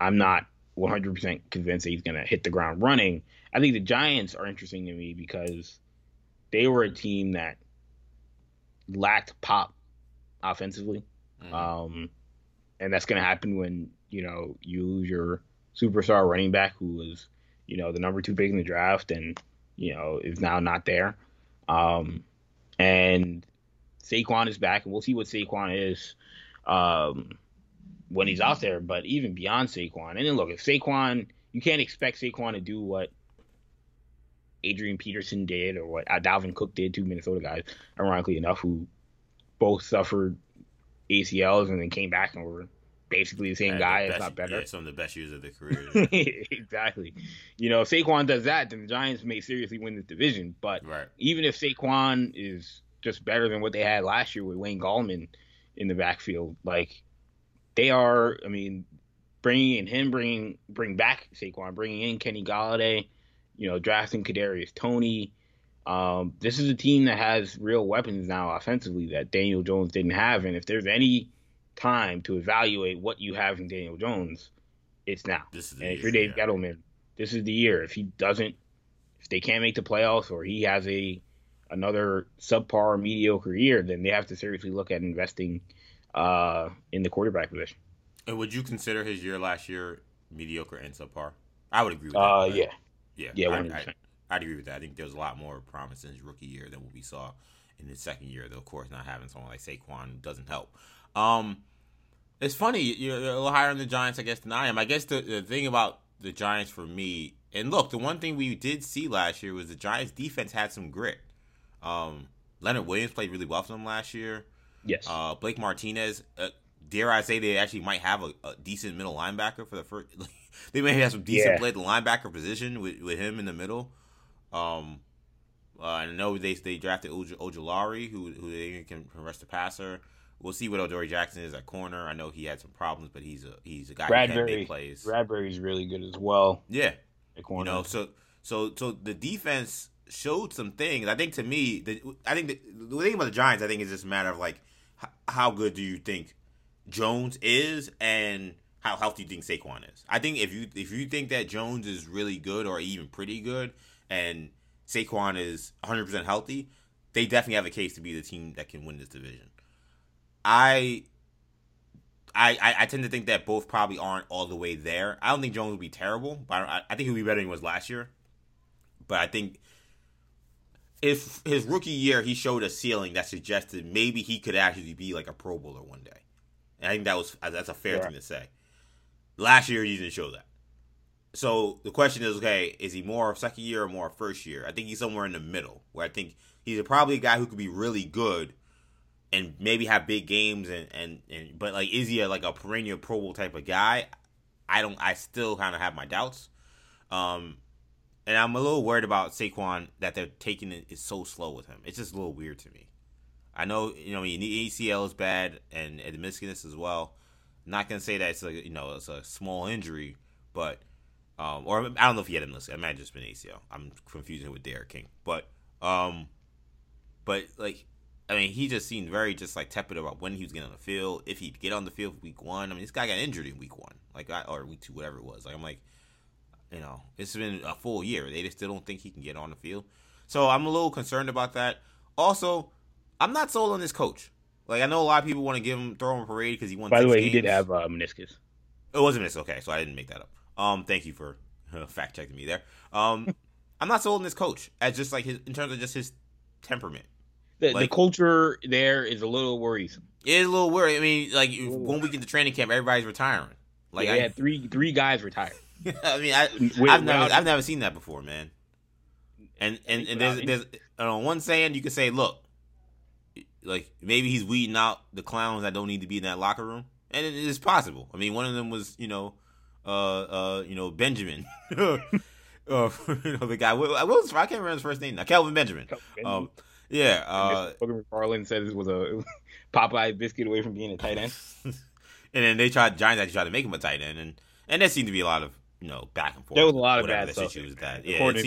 not 100% convinced that he's going to hit the ground running. I think the Giants are interesting to me because they were a team that lacked pop offensively, and that's going to happen when, you know, you lose your superstar running back who was, you know, the number 2 pick in the draft and, you know, is now not there. And Saquon is back, and we'll see what Saquon is when he's out there. But even beyond Saquon, and then look, if Saquon, you can't expect Saquon to do what Adrian Peterson did or what Dalvin Cook did, two Minnesota guys, ironically enough, who both suffered ACLs and then came back and were basically the same guy, if not better. Yeah, some of the best years of their career. Yeah. Exactly. You know, if Saquon does that, then the Giants may seriously win this division. But even if Saquon is just better than what they had last year with Wayne Gallman in the backfield, like they are, I mean, bringing back Saquon, bringing in Kenny Galladay, you know, drafting Kadarius Toney. This is a team that has real weapons now offensively that Daniel Jones didn't have. And if there's any time to evaluate what you have in Daniel Jones, it's now. If you're Dave Gettleman, this is the year. If they can't make the playoffs or he has another subpar mediocre year, then they have to seriously look at investing in the quarterback position. And would you consider his year last year mediocre and subpar? I would agree with that. Right? Yeah, 100%. I'd agree with that. I think there's a lot more promise in his rookie year than what we saw in his second year, though, of course, not having someone like Saquon doesn't help. It's funny, you're a little higher on the Giants, I guess, than I am. I guess the thing about the Giants for me, and look, the one thing we did see last year was the Giants' defense had some grit. Leonard Williams played really well for them last year. Yes. Blake Martinez, dare I say they actually might have a decent middle linebacker for the first – they may have some decent play at the linebacker position with him in the middle. I know they drafted Ojulari, who they can rush the passer. We'll see what Odori Jackson is at corner. I know he had some problems, but he's a guy who can make plays. Bradbury's really good as well. Yeah, at corner. You know, so the defense showed some things. I think to me, the thing about the Giants, I think, is just a matter of like how good do you think Jones is and how healthy do you think Saquon is? I think if you think that Jones is really good or even pretty good and Saquon is 100% healthy, they definitely have a case to be the team that can win this division. I tend to think that both probably aren't all the way there. I don't think Jones will be terrible, but I think he'll be better than he was last year. But I think if his rookie year, he showed a ceiling that suggested maybe he could actually be like a Pro Bowler one day. And I think that's a fair thing to say. Last year, he didn't show that. So the question is, okay, is he more of second year or more of first year? I think he's somewhere in the middle, where I think he's probably a guy who could be really good and maybe have big games, and but like, is he a perennial Pro Bowl type of guy? I still kind of have my doubts. And I'm a little worried about Saquon, that they're taking it is so slow with him. It's just a little weird to me. I know, you know, ACL is bad and the meniscus as well. Not gonna say that it's it's a small injury, but or I don't know if he had a meniscus. It might have just been ACL. I'm confusing it with Derek King, but like I mean, he just seemed very just like tepid about when he was getting on the field, if he'd get on the field week one. I mean, this guy got injured in week one, or week two, whatever it was. Like, I'm like, you know, it's been a full year. They just still don't think he can get on the field. So I'm a little concerned about that. Also, I'm not sold on this coach. Like, I know a lot of people want to throw him a parade because he won. By the way, games. He did have meniscus. It was a meniscus, okay. So I didn't make that up. Thank you for fact checking me there. I'm not sold on this coach as just like in terms of just his temperament. The culture there is a little worrisome. It is a little worrisome. I mean, like one week into training camp, everybody's retiring. Like I had three guys retire. I mean, I've never seen that before, man. And there's on one hand you could say, look, like maybe he's weeding out the clowns that don't need to be in that locker room, and it is possible. I mean, one of them was Benjamin. The guy. I can't remember his first name now. Kelvin Benjamin. Yeah. Logan McFarland said this was a Popeye biscuit away from being a tight end. And then Giants actually tried to make him a tight end, and there seemed to be a lot of back and forth. There was a lot of bad stuff. That. Yeah, it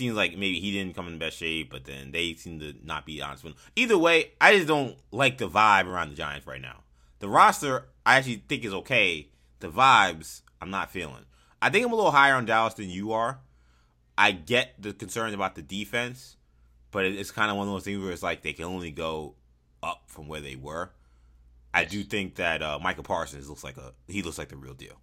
seems like maybe he didn't come in the best shape, but then they seem to not be honest with him. Either way, I just don't like the vibe around the Giants right now. The roster I actually think is okay. The vibes I'm not feeling. I think I'm a little higher on Dallas than you are. I get the concern about the defense, but it's kind of one of those things where it's like they can only go up from where they were. I do think that Michael Parsons looks like the real deal.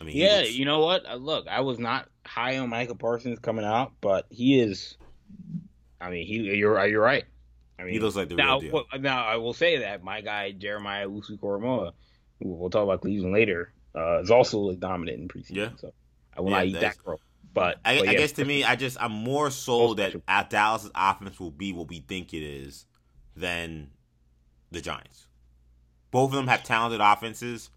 I mean, yeah, you know what? Look, I was not high on Michael Parsons coming out, but he is. I mean, you're right. I mean, he looks like the real deal. Now I will say that my guy Jeremiah Lusu-Koramoah, who we'll talk about Cleveland later, is also dominant in preseason. Yeah. So I will not eat that crow. But I guess to me, I'm more sold that Dallas' offense will be what we think it is than the Giants. Both of them have talented offenses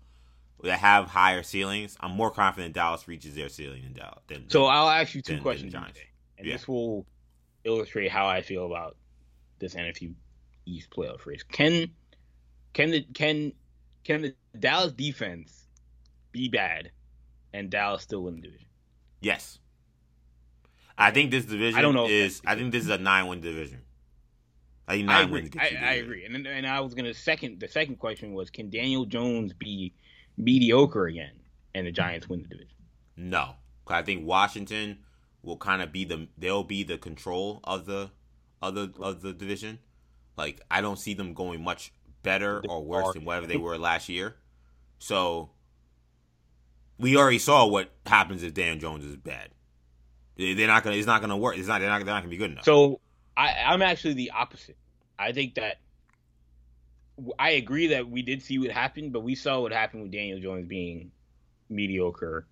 that have higher ceilings. I'm more confident Dallas reaches their ceiling than Dallas. So I'll ask you two questions today, and this will illustrate how I feel about this NFC East playoff race. Can the Dallas defense be bad and Dallas still win the division? Yes. I think this division is a 9-win division. I think 9 wins gets you there. I agree. And I was going to the second question was, can Daniel Jones be mediocre again and the Giants win the division? No. I think Washington will kind of be they'll be the control of the division. Like, I don't see them going much better or worse than whatever they were last year. So we already saw what happens if Dan Jones is bad. It's not gonna work. They're not gonna be good enough. So I'm actually the opposite. I think that I agree that we did see what happened, but we saw what happened with Daniel Jones being mediocre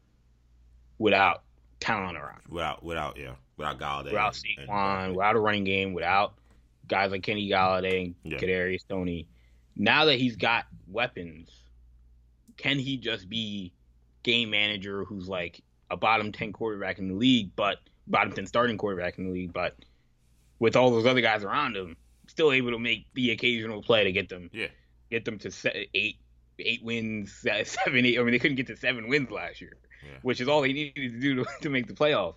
without talent around. Without Galladay, without Saquon, without a running game, without guys like Kenny Galladay and Kadarius Toney. Now that he's got weapons, can he just be game manager who's like a bottom 10 quarterback in the league, but bottom 10 starting quarterback in the league, but with all those other guys around him, still able to make the occasional play to get them to eight wins, 7-8. I mean, they couldn't get to 7 wins last year, which is all they needed to do to make the playoffs.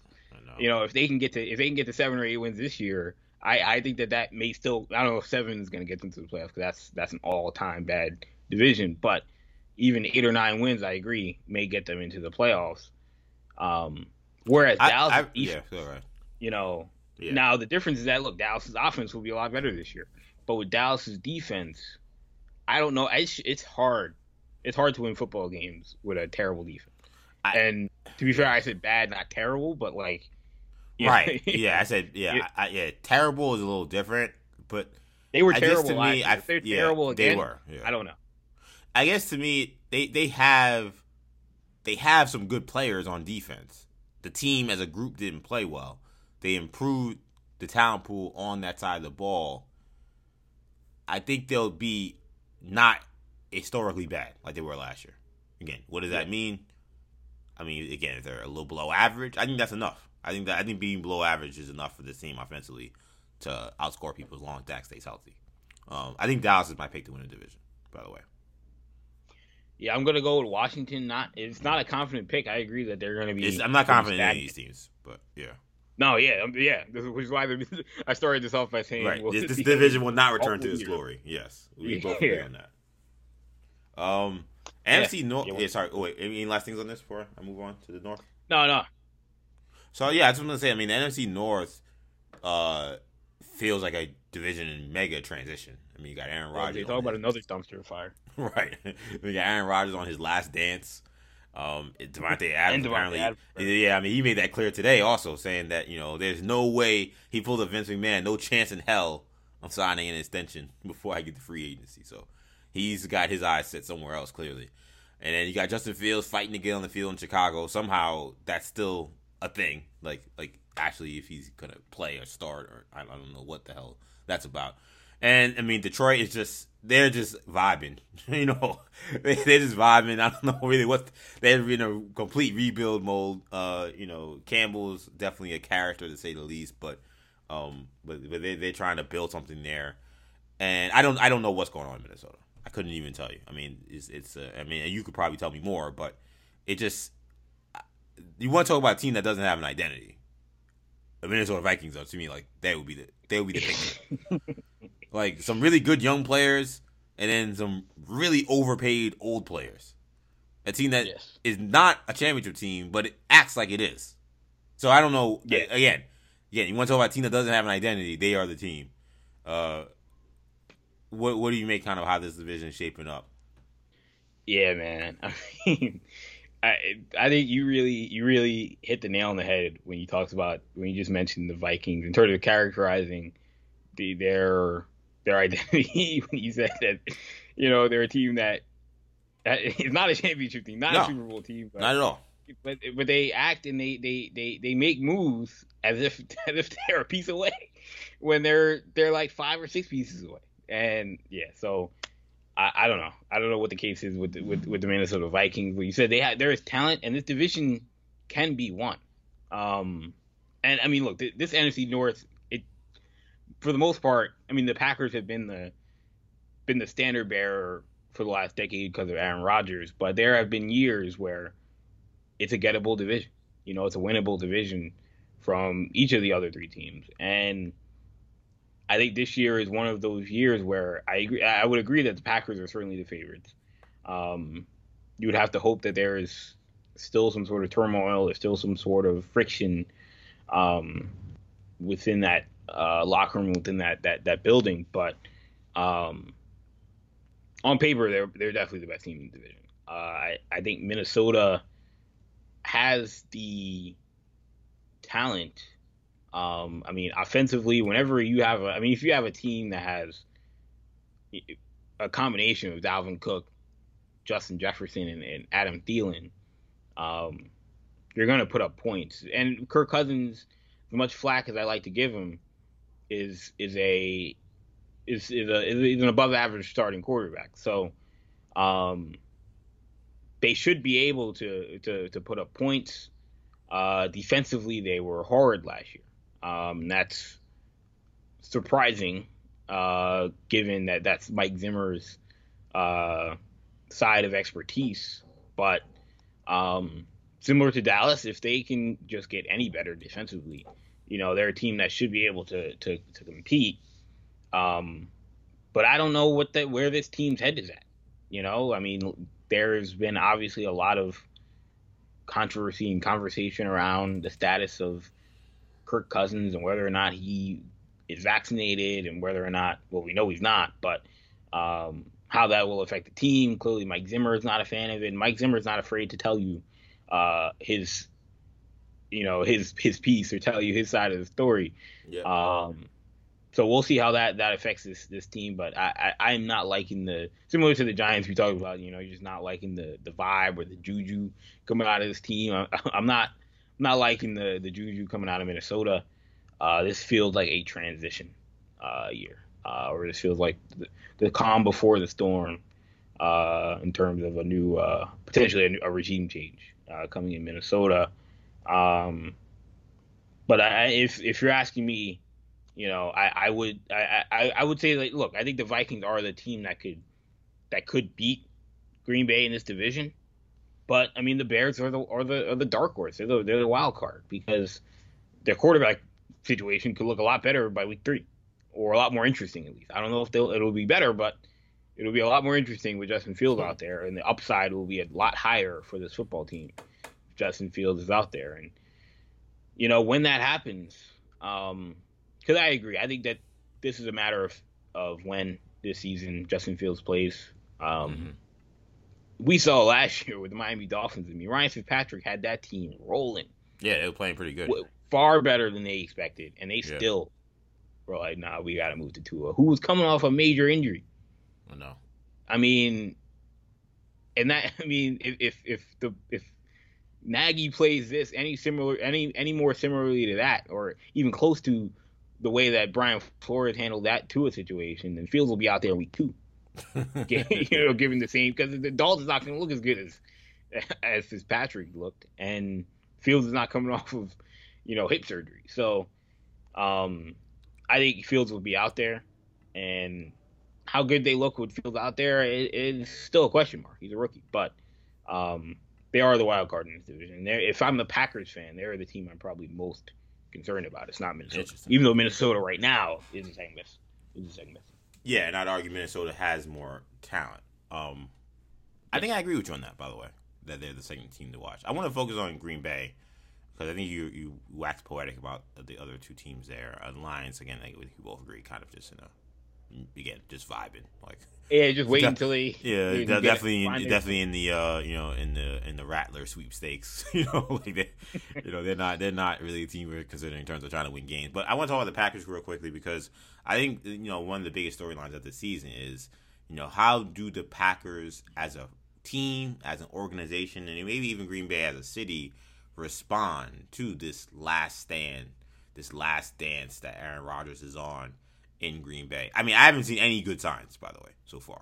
If they can get to 7 or 8 wins this year, I think that may still. I don't know if 7 is going to get them to the playoffs because that's an all-time bad division, but even 8 or 9 wins, I agree, may get them into the playoffs. Whereas Dallas, now the difference is that look, Dallas' offense will be a lot better this year, but with Dallas' defense, I don't know. It's hard. It's hard to win football games with a terrible defense. And to be fair, I said bad, not terrible, but like, right? Yeah, I said terrible is a little different, but they were terrible. To me, they're terrible again. They were. Yeah. I don't know. I guess to me, they have some good players on defense. The team as a group didn't play well. They improved the talent pool on that side of the ball. I think they'll be not historically bad like they were last year. Again, what does that mean? I mean, again, if they're a little below average, I think that's enough. I think being below average is enough for this team offensively to outscore people as long as Dak stays healthy. I think Dallas is my pick to win the division, by the way. Yeah, I'm going to go with Washington. It's not a confident pick. I agree that they're going to be. I'm not confident in any of these teams, but yeah. No, yeah. Which is why I started this off by saying, right. Well, this division will not return to its glory. Yes, we both agree on that. AFC North. Yeah, sorry. Oh, wait, any last things on this before I move on to the North? No. So yeah, I just want to say, I mean, the NFC North feels like a division in mega transition. I mean, you got Aaron Rodgers. Talk about another dumpster fire. Right. We got Aaron Rodgers on his last dance. Devontae Adams apparently. Yeah, I mean, he made that clear today also, saying that, you know, there's no way he pulled a Vince McMahon, no chance in hell I'm signing an extension before I get the free agency. So he's got his eyes set somewhere else, clearly. And then you got Justin Fields fighting to get on the field in Chicago. Somehow that's still a thing. Like actually, if he's going to play or start, or I don't know what the hell that's about. And, I mean, Detroit is just, they're just vibing, you know. They're just vibing. I don't know really what, they're in a complete rebuild mode. You know, Campbell's definitely a character, to say the least, but they're trying to build something there. And I don't know what's going on in Minnesota. I couldn't even tell you. I mean, I mean, you could probably tell me more, but it just, you want to talk about a team that doesn't have an identity. The Minnesota Vikings, are to me, like, they would be the thing. Like, some really good young players and then some really overpaid old players. A team that is not a championship team, but it acts like it is. So I don't know. Yeah. Again, you want to talk about a team that doesn't have an identity, they are the team. What do you make kind of how this division is shaping up? Yeah, man. I mean, I think you really hit the nail on the head when you just mentioned the Vikings in terms of characterizing their identity when you said that, you know, they're a team that is not a championship team, a Super Bowl team. But, not at all. But they act and they make moves as if they're a piece away when they're like 5 or 6 pieces away. And yeah, so I don't know. I don't know what the case is with the Minnesota Vikings. But you said there is talent, and this division can be won. And I mean, look, this NFC North. For the most part, I mean, the Packers have been the standard bearer for the last decade because of Aaron Rodgers, but there have been years where it's a gettable division. You know, it's a winnable division from each of the other 3 teams. And I think this year is one of those years where I would agree that the Packers are certainly the favorites. You would have to hope that there is still some sort of turmoil, there's still some sort of friction within that locker room, within that building, but on paper they're definitely the best team in the division. I think Minnesota has the talent. I mean, offensively, whenever you have if you have a team that has a combination of Dalvin Cook, Justin Jefferson, and Adam Thielen, you're going to put up points. And Kirk Cousins, as much flack as I like to give him, is an above average starting quarterback. So they should be able to put up points. Defensively, they were horrid last year. That's surprising, given that that's Mike Zimmer's side of expertise. But similar to Dallas, if they can just get any better defensively, you know, they're a team that should be able to compete. But I don't know where this team's head is at. You know, I mean, there's been obviously a lot of controversy and conversation around the status of Kirk Cousins and whether or not he is vaccinated and whether or not, well, we know he's not, but how that will affect the team. Clearly, Mike Zimmer is not a fan of it. Mike Zimmer is not afraid to tell you his piece or tell you his side of the story. Yeah. So we'll see how that affects this team, but I'm not liking similar to the Giants we talked about, you know, you're just not liking the vibe or the juju coming out of this team. I'm not liking the juju coming out of Minnesota. This feels like a transition year, or this feels like the calm before the storm in terms of a new, potentially a regime change coming in Minnesota. But if you're asking me, you know, I would say, like, look, I think the Vikings are the team that could beat Green Bay in this division. But I mean, the Bears are the dark horse. They're the wild card because their quarterback situation could look a lot better by week three, or a lot more interesting at least. I don't know if it'll be better, but it'll be a lot more interesting with Justin Fields out there, and the upside will be a lot higher for this football team if Justin Fields is out there. And, you know, when that happens, because I agree, I think that this is a matter of when this season Justin Fields plays. We saw last year with the Miami Dolphins. I mean, Ryan Fitzpatrick had that team rolling. Yeah, they were playing pretty good. Far better than they expected, and they still were like, nah, we got to move to Tua, who was coming off a major injury. I know. I mean, and that, I mean, if Nagy plays this any more similarly to that, or even close to the way that Brian Flores handled that Tua situation, then Fields will be out there in week two, you know, giving the same, because the Dolphins not going to look as good as Fitzpatrick looked, and Fields is not coming off of, you know, hip surgery. So, I think Fields will be out there, and how good they look with Fields out there is still a question mark. He's a rookie, but they are the wild card in this division. If I'm a Packers fan, they're the team I'm probably most concerned about. It's not Minnesota, even though Minnesota right now is the second best. Yeah, and I'd argue Minnesota has more talent. I think I agree with you on that, by the way, that they're the second team to watch. I want to focus on Green Bay, because I think you wax poetic about the other two teams there. Lions, again, I think we both agree, kind of just in a, again, just vibing, like, yeah, just wait until he, yeah, definitely in the you know, in the Rattler sweepstakes, you know, like they, you know, they're not really a team we're considering in terms of trying to win games. But I want to talk about the Packers real quickly, because I think, you know, one of the biggest storylines of the season is, you know, how do the Packers as a team, as an organization, and maybe even Green Bay as a city respond to this last dance that Aaron Rodgers is on in Green Bay. I mean, I haven't seen any good signs, by the way, so far.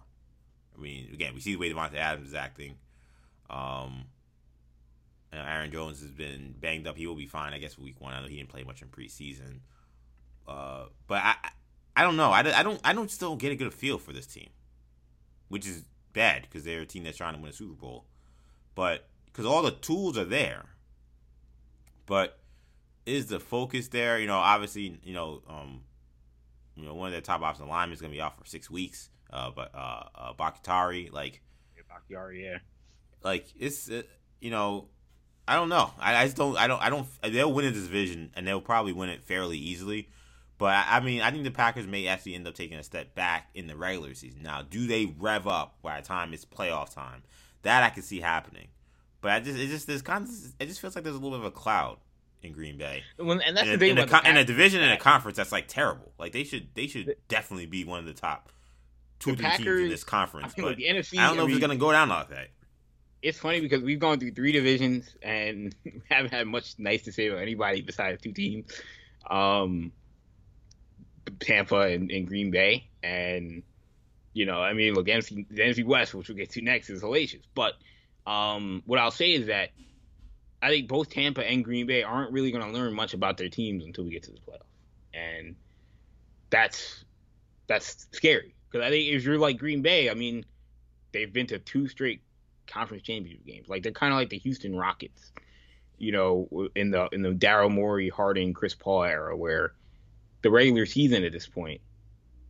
I mean, again, we see the way Devontae Adams is acting. Aaron Jones has been banged up. He will be fine, I guess, for week one. I know he didn't play much in preseason. But I don't know. I don't still get a good feel for this team, which is bad, because they're a team that's trying to win a Super Bowl. But because all the tools are there, but is the focus there? You know, obviously, you know, one of their top offensive linemen is going to be out for 6 weeks. But Bakhtiari, like, Bakhtiari, yeah, like, it's you know, I don't know. I just don't. They'll win this division, and they'll probably win it fairly easily. But I mean, I think the Packers may actually end up taking a step back in the regular season. Now, do they rev up by the time it's playoff time? That I can see happening. But it just feels like there's a little bit of a cloud in Green Bay, and that's the thing about the Packers, a division and a conference that's like terrible. Like they should definitely be one of the top two, three teams in this conference. But the NFC, I don't know if it's going to go down like that. It's funny because we've gone through three divisions and haven't had much nice to say about anybody besides two teams, Tampa and Green Bay. And you know, I mean, look, the NFC West, which we'll get to next, is hellacious. But what I'll say is that I think both Tampa and Green Bay aren't really going to learn much about their teams until we get to the playoffs, and that's scary, because I think if you're like Green Bay, I mean, they've been to two straight conference championship games. Like, they're kind of like the Houston Rockets, you know, in the Daryl Morey, Harding, Chris Paul era, where the regular season at this point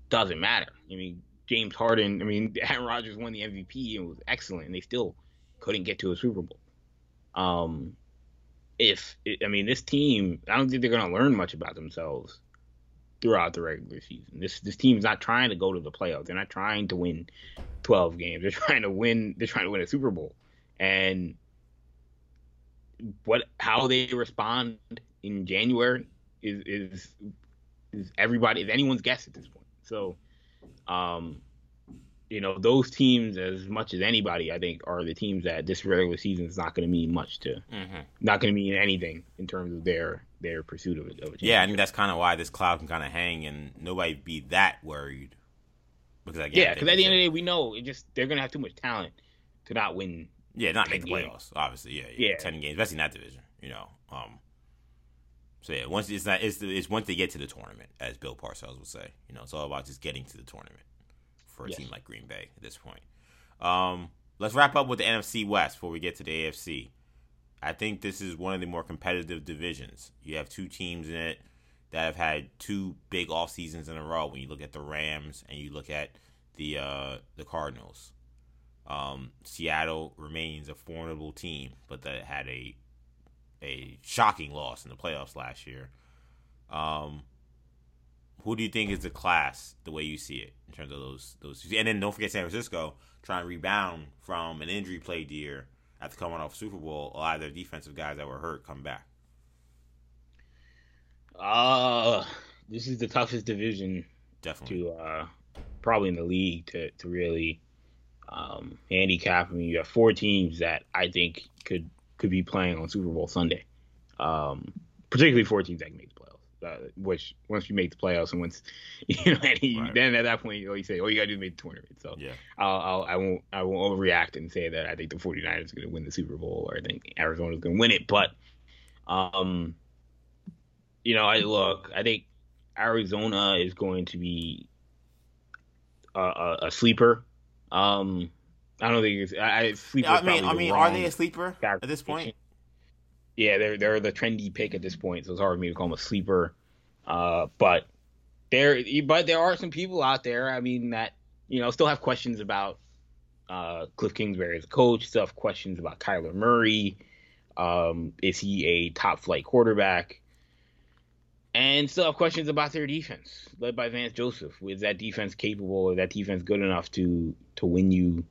doesn't matter. I mean, James Harden, I mean, Aaron Rodgers won the MVP and was excellent, and they still couldn't get to a Super Bowl. This team, I don't think they're going to learn much about themselves throughout the regular season. This team is not trying to go to the playoffs. They're not trying to win 12 games. They're trying to win a Super Bowl. And how they respond in January is anyone's guess at this point. So, you know, those teams, as much as anybody, I think, are the teams that this regular season is not going to mean much to, not going to mean anything in terms of their pursuit of a championship. Yeah, I think that's kind of why this cloud can kind of hang and nobody be that worried. Because at the end of the day, we know they're going to have too much talent to not win. Yeah, not make the playoffs, obviously. Yeah, 10 games, especially in that division. You know, so yeah, once they get to the tournament, as Bill Parcells would say, you know, it's all about just getting to the tournament for a team like Green Bay at this point. Let's wrap up with the NFC West before we get to the AFC. I think this is one of the more competitive divisions. You have two teams in it that have had two big off seasons in a row. When you look at the Rams and you look at the Cardinals, Seattle remains a formidable team, but that had a shocking loss in the playoffs last year. Who do you think is the class, the way you see it, in terms of those? And then don't forget San Francisco trying to rebound from an injury plagued year after coming off Super Bowl. A lot of their defensive guys that were hurt come back. This is the toughest division, definitely, to probably in the league to really handicap. I mean, you have four teams that I think could be playing on Super Bowl Sunday, particularly four teams that can make the playoffs. Which once you make the playoffs and once then at that point you say you gotta do is make the tournament. So yeah. I won't overreact and say that I think the 49ers are gonna win the Super Bowl or I think Arizona's gonna win it, but I think Arizona is going to be a sleeper. I don't think it's sleeper. I mean, are they a sleeper at this point? Yeah, they're the trendy pick at this point, so it's hard for me to call them a sleeper. But there are some people out there. I mean, that still have questions about Cliff Kingsbury as a coach. Still have questions about Kyler Murray. Is he a top flight quarterback? And still have questions about their defense, led by Vance Joseph. Is that defense capable? Is that defense good enough to win you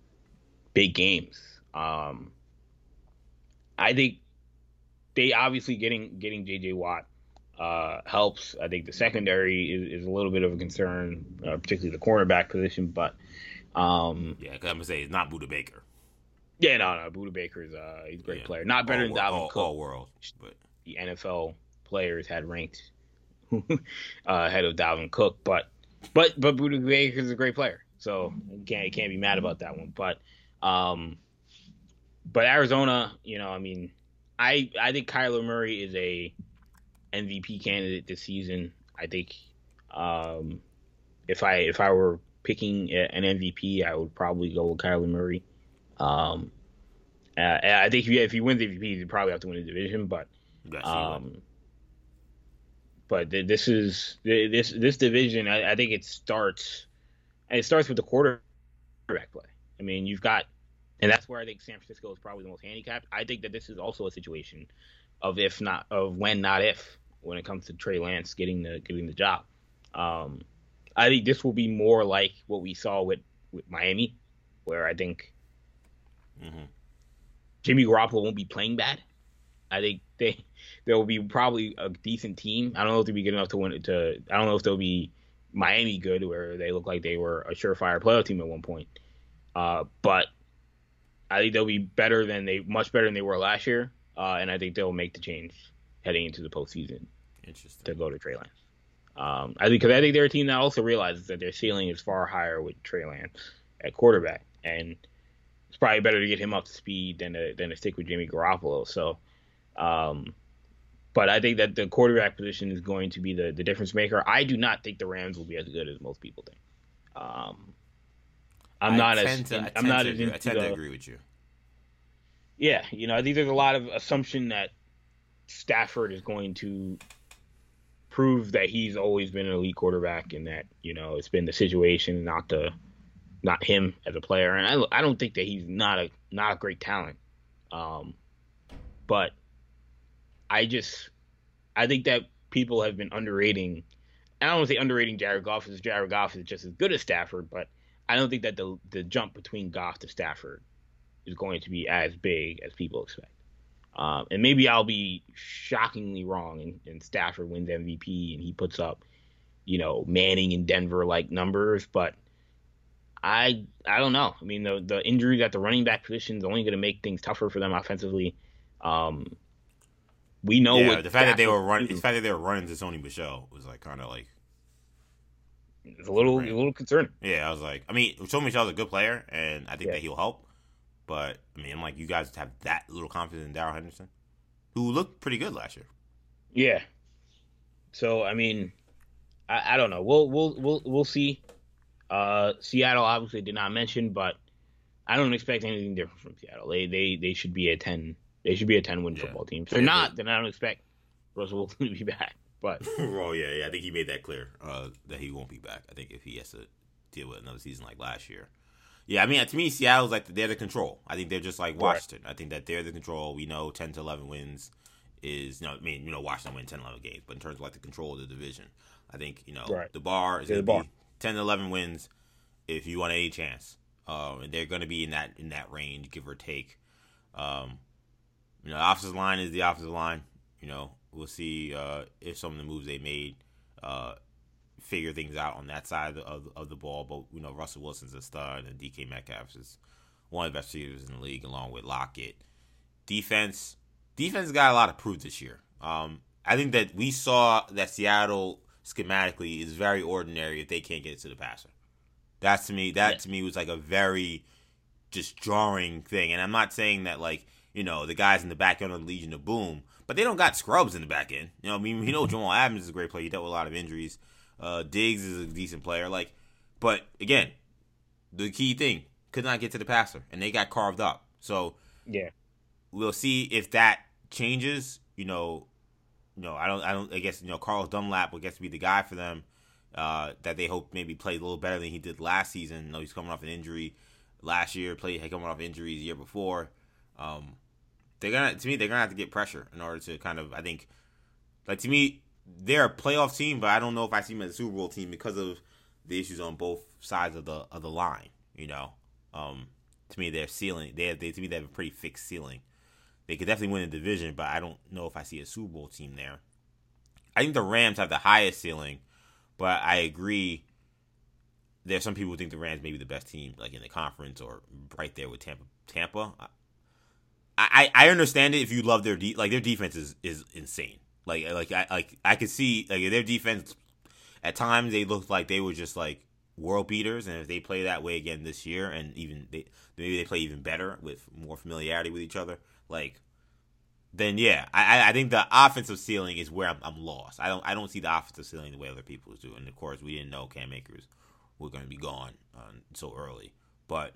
big games? I think. They obviously getting J.J. Watt helps. I think the secondary is a little bit of a concern, particularly the cornerback position. But I'm gonna say it's not Budda Baker. Yeah, no, Budda Baker's he's a great player, not better than Dalvin Cook. All world, but the NFL players had ranked ahead of Dalvin Cook, but Budda Baker's a great player, so can't be mad about that one. But Arizona, I think Kyler Murray is a MVP candidate this season. I think if I were picking an MVP, I would probably go with Kyler Murray. I think if he wins the MVP, he'd probably have to win the division. But this division, I think it starts with the quarterback play. I mean, you've got. And that's where I think San Francisco is probably the most handicapped. I think that this is also a situation of when it comes to Trey Lance getting the job. I think this will be more like what we saw with Miami, where I think Jimmy Garoppolo won't be playing bad. I think there will be probably a decent team. I don't know if they'll be good enough to win it. I don't know if they'll be Miami good, where they look like they were a surefire playoff team at one point, but. I think they'll be much better than they were last year, and I think they'll make the change heading into the postseason. Interesting. To go to Trey Lance. I think they're a team that also realizes that their ceiling is far higher with Trey Lance at quarterback, and it's probably better to get him up to speed than to stick with Jimmy Garoppolo. So, but I think that the quarterback position is going to be the difference maker. I do not think the Rams will be as good as most people think. I tend to agree with you. Yeah, I think there's a lot of assumption that Stafford is going to prove that he's always been an elite quarterback, and that it's been the situation, not him as a player. And I don't think that he's not a great talent, but I think that people have been underrating. I don't want to say underrating Jared Goff, because Jared Goff is just as good as Stafford, but. I don't think that the jump between Goff to Stafford is going to be as big as people expect. And maybe I'll be shockingly wrong and Stafford wins MVP and he puts up, Manning in Denver-like numbers. But I don't know. I mean, the injuries at the running back position is only going to make things tougher for them offensively. We know what the fact that they were running. The fact that they were running to Sony Michel was kind of it's a little concerning. Yeah, I was like, Sony Michel's a good player, and I think that he'll help. But I'm like, you guys have that little confidence in Darrell Henderson, who looked pretty good last year. Yeah. So I don't know. We'll see. Seattle obviously did not mention, but I don't expect anything different from Seattle. They should be a 10 They should be a 10-win football team. If they're not, then I don't expect Russell Wilson to be back. But I think he made that clear that he won't be back. I think if he has to deal with another season like last year. Yeah, I mean, to me, Seattle's like they're the control. I think they're just like Washington. Right. I think that they're the control. We know 10 to 11 wins is, you know, I mean, you know, Washington win 10 to 11 games, but in terms of like the control of the division, I think, you know, the bar is going to be 10 to 11 wins if you want any chance. And they're going to be in that range, give or take. You know, the offensive line is the offensive line. You know, we'll see if some of the moves they made figure things out on that side of the ball. But, you know, Russell Wilson's a stud, and DK Metcalf is one of the best receivers in the league, along with Lockett. Defense got a lot of proof this year. I think that we saw that Seattle schematically is very ordinary if they can't get it to the passer. That to me was like a very just jarring thing. And I'm not saying that, like, you know, the guys in the back end of the Legion of Boom, but they don't got scrubs in the back end. You know, I mean, you know, Jamal Adams is a great player. He dealt with a lot of injuries. Diggs is a decent player. Like, but again, the key thing, could not get to the passer, and they got carved up. So yeah, we'll see if that changes. You know, I guess, you know, Carlos Dunlap will get to be the guy for them. That they hope maybe plays a little better than he did last season. You know, he's coming off an injury last year, coming off injuries the year before. They're gonna have to get pressure in order to kind of, I think, like, to me, they're a playoff team, but I don't know if I see them as a Super Bowl team because of the issues on both sides of the line. You know, to me, their ceiling, they have a pretty fixed ceiling. They could definitely win the division, but I don't know if I see a Super Bowl team there. I think the Rams have the highest ceiling. But I agree, there's some people who think the Rams may be the best team, like, in the conference or right there with Tampa. I understand it if you love their defense. Like, their defense is insane. I could see, like, their defense, at times they looked like they were just, like, world beaters. And if they play that way again this year, and even maybe they play even better with more familiarity with each other, like, then yeah, I think the offensive ceiling is where I'm lost. I don't see the offensive ceiling the way other people do, and of course we didn't know Cam Akers were going to be gone so early. But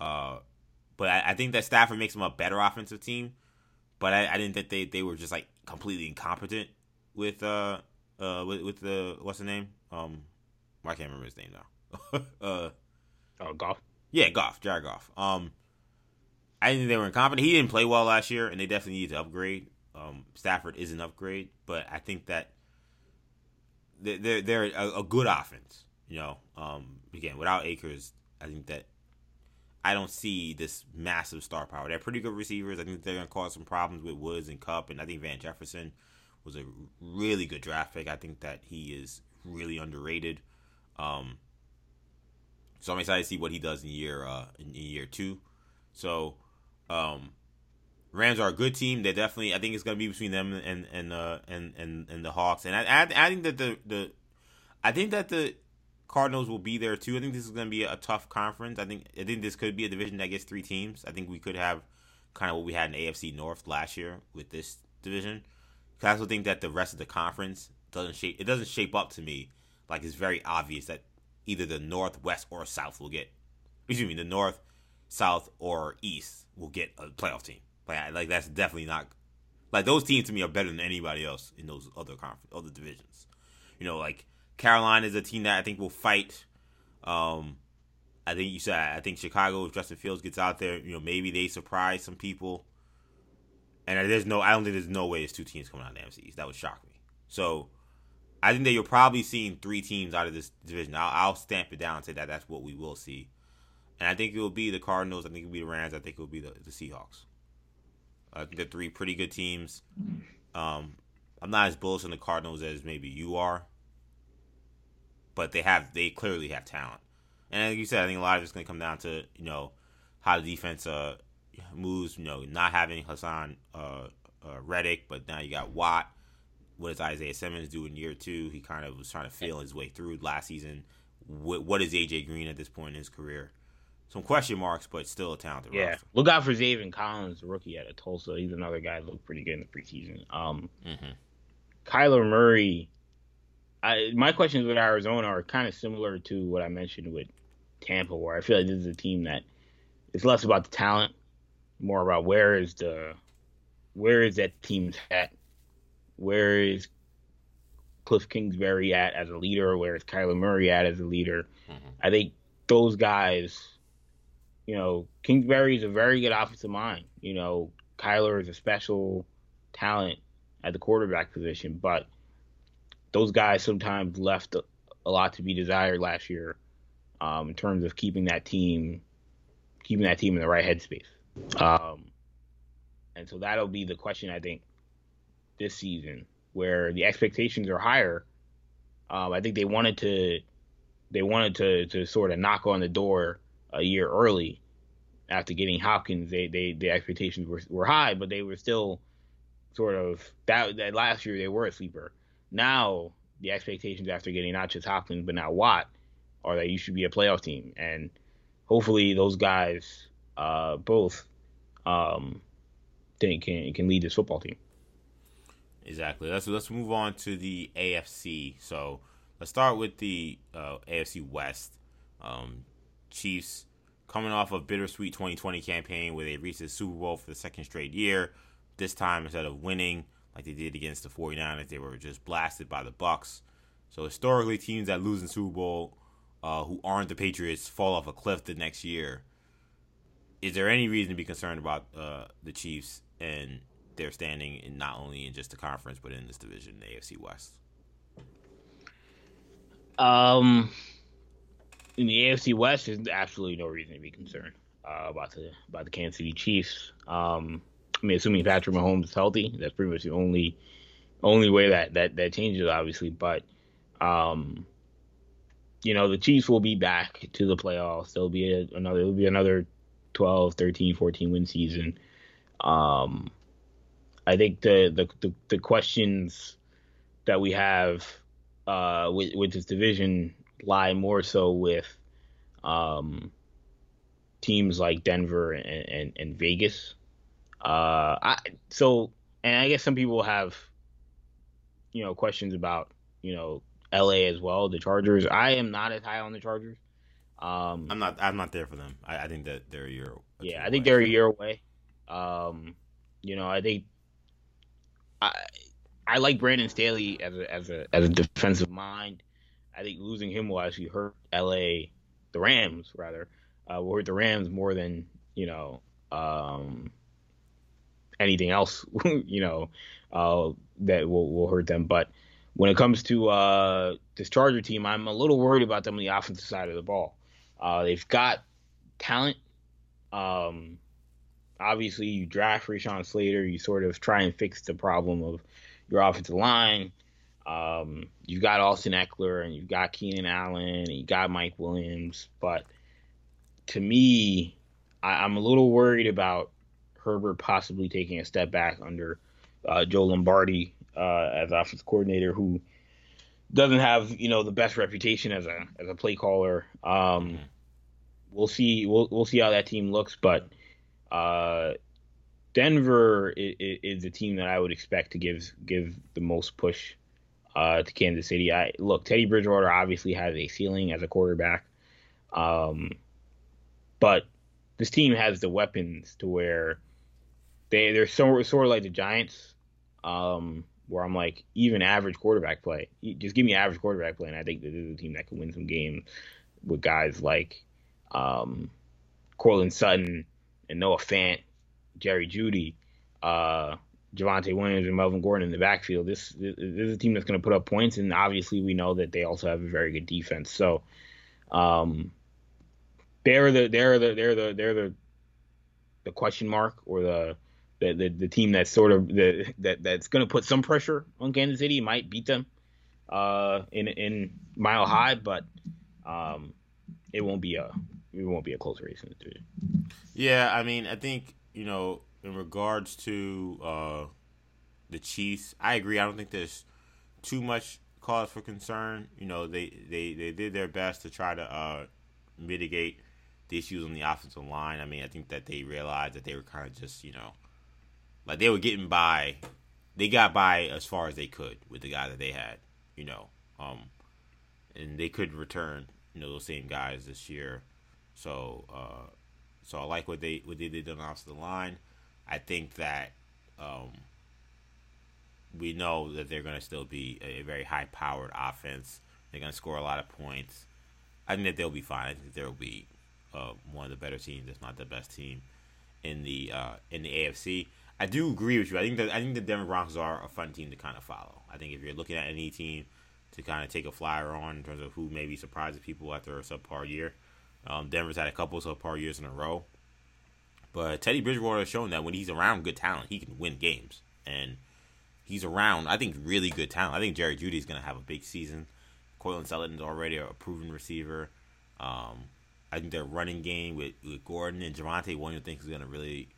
I think that Stafford makes them a better offensive team. But I didn't think they were just like completely incompetent with the what's the name? I can't remember his name now. Goff. Yeah, Goff, Jared Goff. I think they were incompetent. He didn't play well last year, and they definitely need to upgrade. Stafford is an upgrade, but I think that they're a good offense. You know, again, without Akers, I think that I don't see this massive star power. They're pretty good receivers. I think they're going to cause some problems with Woods and Kupp, and I think Van Jefferson was a really good draft pick. I think that he is really underrated. So I'm excited to see what he does in year two. So. Rams are a good team. They definitely, I think it's going to be between them and the Hawks. And I think that the Cardinals will be there too. I think this is going to be a tough conference. I think this could be a division that gets three teams. I think we could have kind of what we had in AFC North last year with this division. I also think that the rest of the conference doesn't shape up to me like it's very obvious that either the North, West, or South will get. Excuse me, the North, South, or East will get a playoff team. Like that's definitely not. Like those teams to me are better than anybody else in those other divisions. You know, like Carolina is a team that I think will fight. I think Chicago, if Justin Fields gets out there, you know, maybe they surprise some people. And I don't think there's no way there's two teams coming out of the AFC East. That would shock me. So I think that you're probably seeing three teams out of this division. I'll stamp it down and say that that's what we will see. And I think it will be the Cardinals. I think it will be the Rams. I think it will be the Seahawks. I think they're three pretty good teams. I'm not as bullish on the Cardinals as maybe you are, but they clearly have talent. And like you said, I think a lot of it's going to come down to, you know, how the defense moves. You know, not having Hassan Reddick, but now you got Watt. What does Isaiah Simmons do in year two? He kind of was trying to feel his way through last season. What is AJ Green at this point in his career? Some question marks, but still a talented roster. Look out for Zaven Collins, the rookie out of Tulsa. He's another guy that looked pretty good in the preseason. Kyler Murray, my questions with Arizona are kind of similar to what I mentioned with Tampa, where I feel like this is a team that it's less about the talent, more about where is the where is that team's at? Where is Cliff Kingsbury at as a leader? Where is Kyler Murray at as a leader? Mm-hmm. I think those guys, you know, Kingsbury is a very good offensive mind. You know, Kyler is a special talent at the quarterback position, but those guys sometimes left a lot to be desired last year in terms of keeping that team in the right headspace. And so that'll be the question, I think, this season, where the expectations are higher. I think they wanted to sort of knock on the door a year early after getting Hopkins. The expectations were high, but they were still sort of that last year they were a sleeper. Now the expectations after getting not just Hopkins but now Watt are that you should be a playoff team, and hopefully those guys both think can lead this football team. Exactly. Let's move on to the AFC. So let's start with the AFC West. Chiefs coming off a bittersweet 2020 campaign where they reached the Super Bowl for the second straight year. This time, instead of winning like they did against the 49ers, they were just blasted by the Bucs. So historically, teams that lose in Super Bowl who aren't the Patriots fall off a cliff the next year. Is there any reason to be concerned about the Chiefs and their standing, in not only in just the conference but in this division, the AFC West? In the AFC West, there's absolutely no reason to be concerned about the Kansas City Chiefs. I mean, assuming Patrick Mahomes is healthy, that's pretty much the only way that changes, obviously. But you know, the Chiefs will be back to the playoffs. There'll be another 12, 13, 14 win season. I think the questions that we have with this division lie more so with teams like Denver and Vegas. I guess some people have, you know, questions about, you know, LA as well, the Chargers. I am not as high on the Chargers. I'm not there for them. I think that they're a year. Yeah, I think they're a year away. You know, I think I like Brandon Staley as a defensive mind. I think losing him will actually hurt will hurt the Rams more than, you know, anything else, you know, that will hurt them. But when it comes to this Charger team, I'm a little worried about them on the offensive side of the ball. They've got talent. Obviously, you draft Rashawn Slater. You sort of try and fix the problem of your offensive line. You've got Austin Eckler, and you've got Keenan Allen, and you got Mike Williams. But to me, I'm a little worried about Herbert possibly taking a step back under Joe Lombardi as offensive coordinator, who doesn't have, you know, the best reputation as a play caller. We'll see how that team looks, but Denver is the team that I would expect to give the most push to Kansas City. Teddy Bridgewater obviously has a ceiling as a quarterback, but this team has the weapons to where they're sort of like the Giants, where I'm like, even average quarterback play. Just give me average quarterback play, and I think this is a team that can win some games with guys like Cortland Sutton and Noah Fant, Jerry Jeudy, Javonte Williams, and Melvin Gordon in the backfield. This is a team that's going to put up points, and obviously we know that they also have a very good defense. So they're the question mark, or the team that's sort of that's going to put some pressure on Kansas City. Might beat them in Mile High, but it won't be a close race in the division. Yeah, I mean, I think, you know, in regards to the Chiefs, I agree. I don't think there's too much cause for concern. You know, they did their best to try to mitigate the issues on the offensive line. I mean, I think that they realized that they were kind of just, you know, like they were getting by. They got by as far as they could with the guy that they had, you know, and they couldn't return, you know, those same guys this year. So I like what they did on the offensive line. I think that we know that they're going to still be a very high-powered offense. They're going to score a lot of points. I think that they'll be fine. I think they'll be one of the better teams, if not the best team in the AFC. I do agree with you. I think the Denver Broncos are a fun team to kind of follow. I think if you're looking at any team to kind of take a flyer on in terms of who maybe surprises people after a subpar year, Denver's had a couple of subpar years in a row. But Teddy Bridgewater has shown that when he's around good talent, he can win games. And he's around, I think, really good talent. I think Jerry Jeudy's going to have a big season. Courtland Sutton's already a proven receiver. I think their running game with Gordon and Javonte Williams, thinks is going to really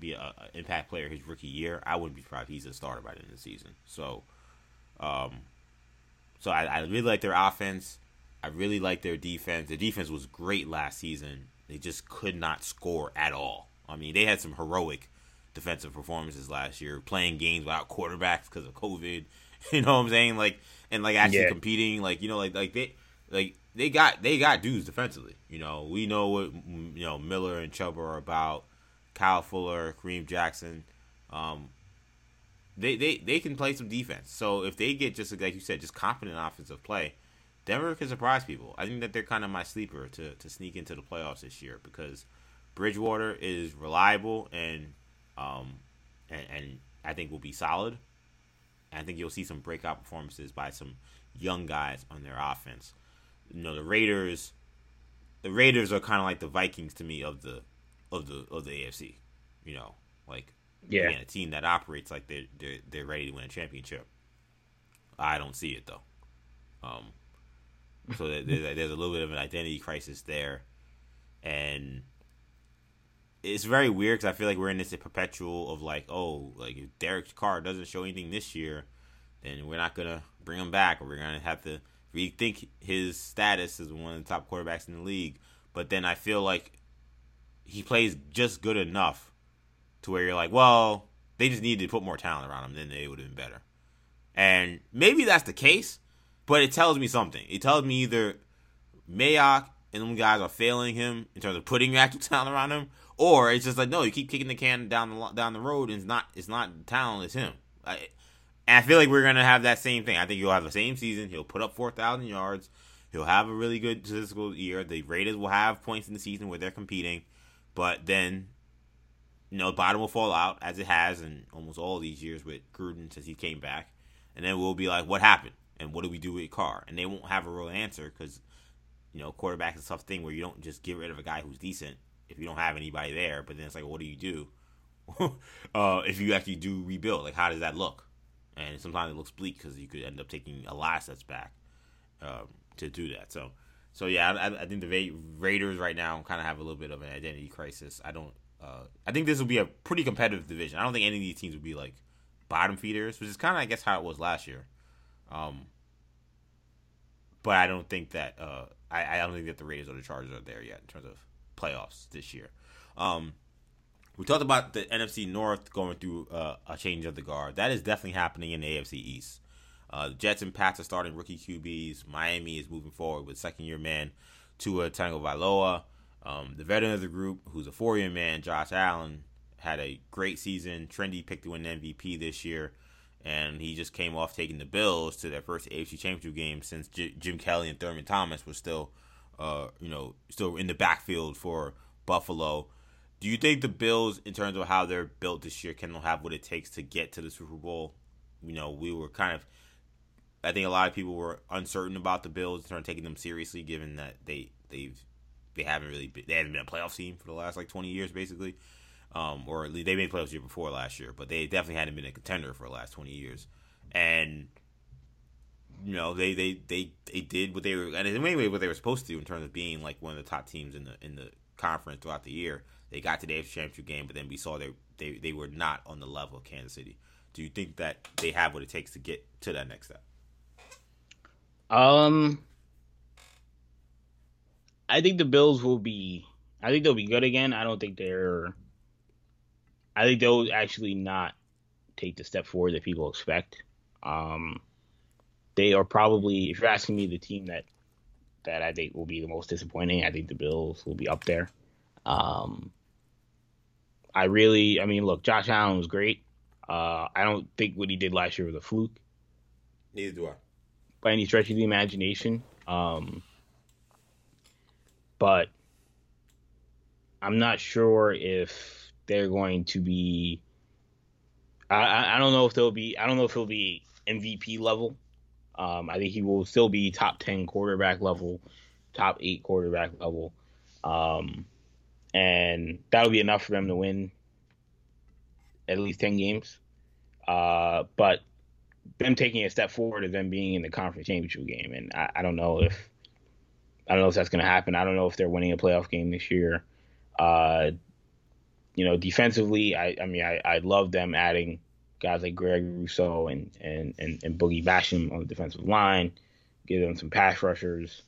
be an impact player his rookie year. I wouldn't be surprised if he's a starter by the end of the season. So, I really like their offense. I really like their defense. Their defense was great last season. They just could not score at all. I mean, they had some heroic defensive performances last year, playing games without quarterbacks because of COVID. You know what I'm saying? Actually competing. They got dudes defensively. You know, we know what Miller and Chubb are about. Kyle Fuller, Kareem Jackson. They can play some defense. So if they get just like you said, just competent offensive play, Denver can surprise people. I think that they're kind of my sleeper to sneak into the playoffs this year because Bridgewater is reliable and I think will be solid. And I think you'll see some breakout performances by some young guys on their offense. You know, the Raiders are kind of like the Vikings to me of the AFC. You know, a team that operates like they're ready to win a championship. I don't see it though. So there's a little bit of an identity crisis there, and it's very weird because I feel like we're in this perpetual of if Derek Carr doesn't show anything this year, then we're not gonna bring him back, or we're gonna have to rethink his status as one of the top quarterbacks in the league. But then I feel like he plays just good enough to where you're like, well, they just need to put more talent around him, then they would have been better. And maybe that's the case. But it tells me something. It tells me either Mayock and them guys are failing him in terms of putting actual talent around him, or it's just like, no, you keep kicking the can down the road, and it's not talent, it's him. I feel like we're going to have that same thing. I think he'll have the same season. He'll put up 4,000 yards. He'll have a really good statistical year. The Raiders will have points in the season where they're competing. But then, the bottom will fall out, as it has in almost all these years with Gruden since he came back. And then we'll be like, what happened? And what do we do with Carr? And they won't have a real answer because, quarterback is a tough thing where you don't just get rid of a guy who's decent if you don't have anybody there. But then it's like, what do you do if you actually do rebuild? Like, how does that look? And sometimes it looks bleak because you could end up taking a lot of steps back to do that. I think the Raiders right now kind of have a little bit of an identity crisis. I think this will be a pretty competitive division. I don't think any of these teams will be like bottom feeders, which is kind of, I guess, how it was last year. But I don't think that I don't think that the Raiders or the Chargers are there yet in terms of playoffs this year. We talked about the NFC North going through a change of the guard. That is definitely happening in the AFC East. The Jets and Pats are starting rookie QBs. Miami is moving forward with second-year man Tua Tagovailoa. The veteran of the group, who's a four-year man, Josh Allen, had a great season. Trendy picked to win MVP this year. And he just came off taking the Bills to their first AFC Championship game since Jim Kelly and Thurman Thomas were still, still in the backfield for Buffalo. Do you think the Bills, in terms of how they're built this year, can have what it takes to get to the Super Bowl? I think a lot of people were uncertain about the Bills in terms of taking them seriously, given that they haven't been a playoff team for the last 20 years, basically. Or at least they made playoffs the year before last year, but they definitely hadn't been a contender for the last 20 years. And they did what they were, and in many ways what they were supposed to do in terms of being one of the top teams in the conference throughout the year. They got to the AFC Championship game, but then we saw they were not on the level of Kansas City. Do you think that they have what it takes to get to that next step? I think the Bills they'll be good again. I think they'll actually not take the step forward that people expect. They are probably, if you're asking me, the team that I think will be the most disappointing. I think the Bills will be up there. Josh Allen was great. I don't think what he did last year was a fluke. Neither do I. By any stretch of the imagination. But I'm not sure if they're going to be – I don't know if they'll be – I don't know if he'll be MVP level. I think he will still be top 10 quarterback level, top 8 quarterback level. And that'll be enough for them to win at least 10 games. But them taking a step forward is them being in the conference championship game. And I don't know if that's going to happen. I don't know if they're winning a playoff game this year. Defensively, I love them adding guys like Greg Rousseau and Boogie Basham on the defensive line, give them some pass rushers.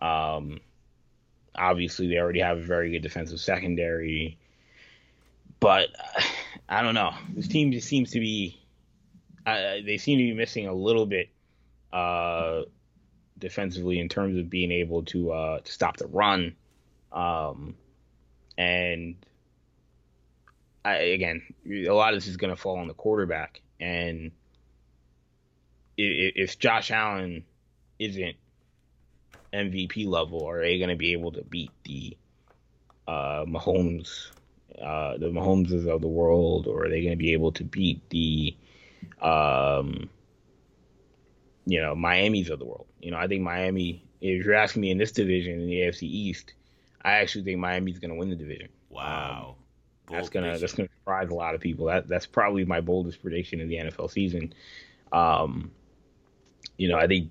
Obviously, they already have a very good defensive secondary. But I don't know. This team just seems to be they seem to be missing a little bit defensively in terms of being able to stop the run. And a lot of this is going to fall on the quarterback. And if Josh Allen isn't MVP level, are they going to be able to beat the Mahomeses of the world, or are they going to be able to beat the Miamis of the world? I think Miami, if you're asking me in this division in the AFC East, I actually think Miami's going to win the division. Wow. That's gonna surprise a lot of people. That's probably my boldest prediction of the NFL season. I think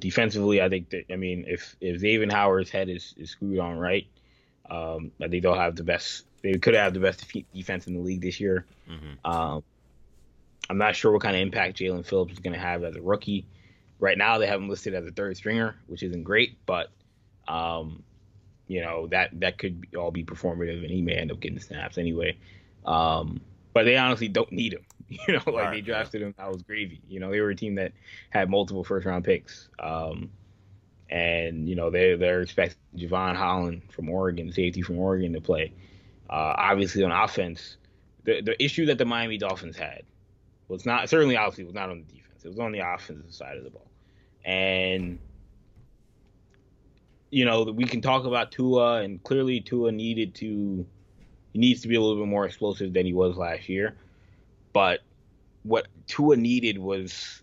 defensively, I think that if Xavier Howard's head is screwed on right, I think they'll have the best. They could have the best defense in the league this year. Mm-hmm. I'm not sure what kind of impact Jalen Phillips is going to have as a rookie. Right now, they have him listed as a third stringer, which isn't great, but that could all be performative, and he may end up getting snaps anyway. But they honestly don't need him. They drafted him. That was gravy. They were a team that had multiple first-round picks. They're expecting Javon Holland from Oregon, safety from Oregon, to play. Obviously, on offense, the issue that the Miami Dolphins had was not on the defense. It was on the offensive side of the ball. And, we can talk about Tua, and clearly Tua needs to be a little bit more explosive than he was last year. But what Tua needed was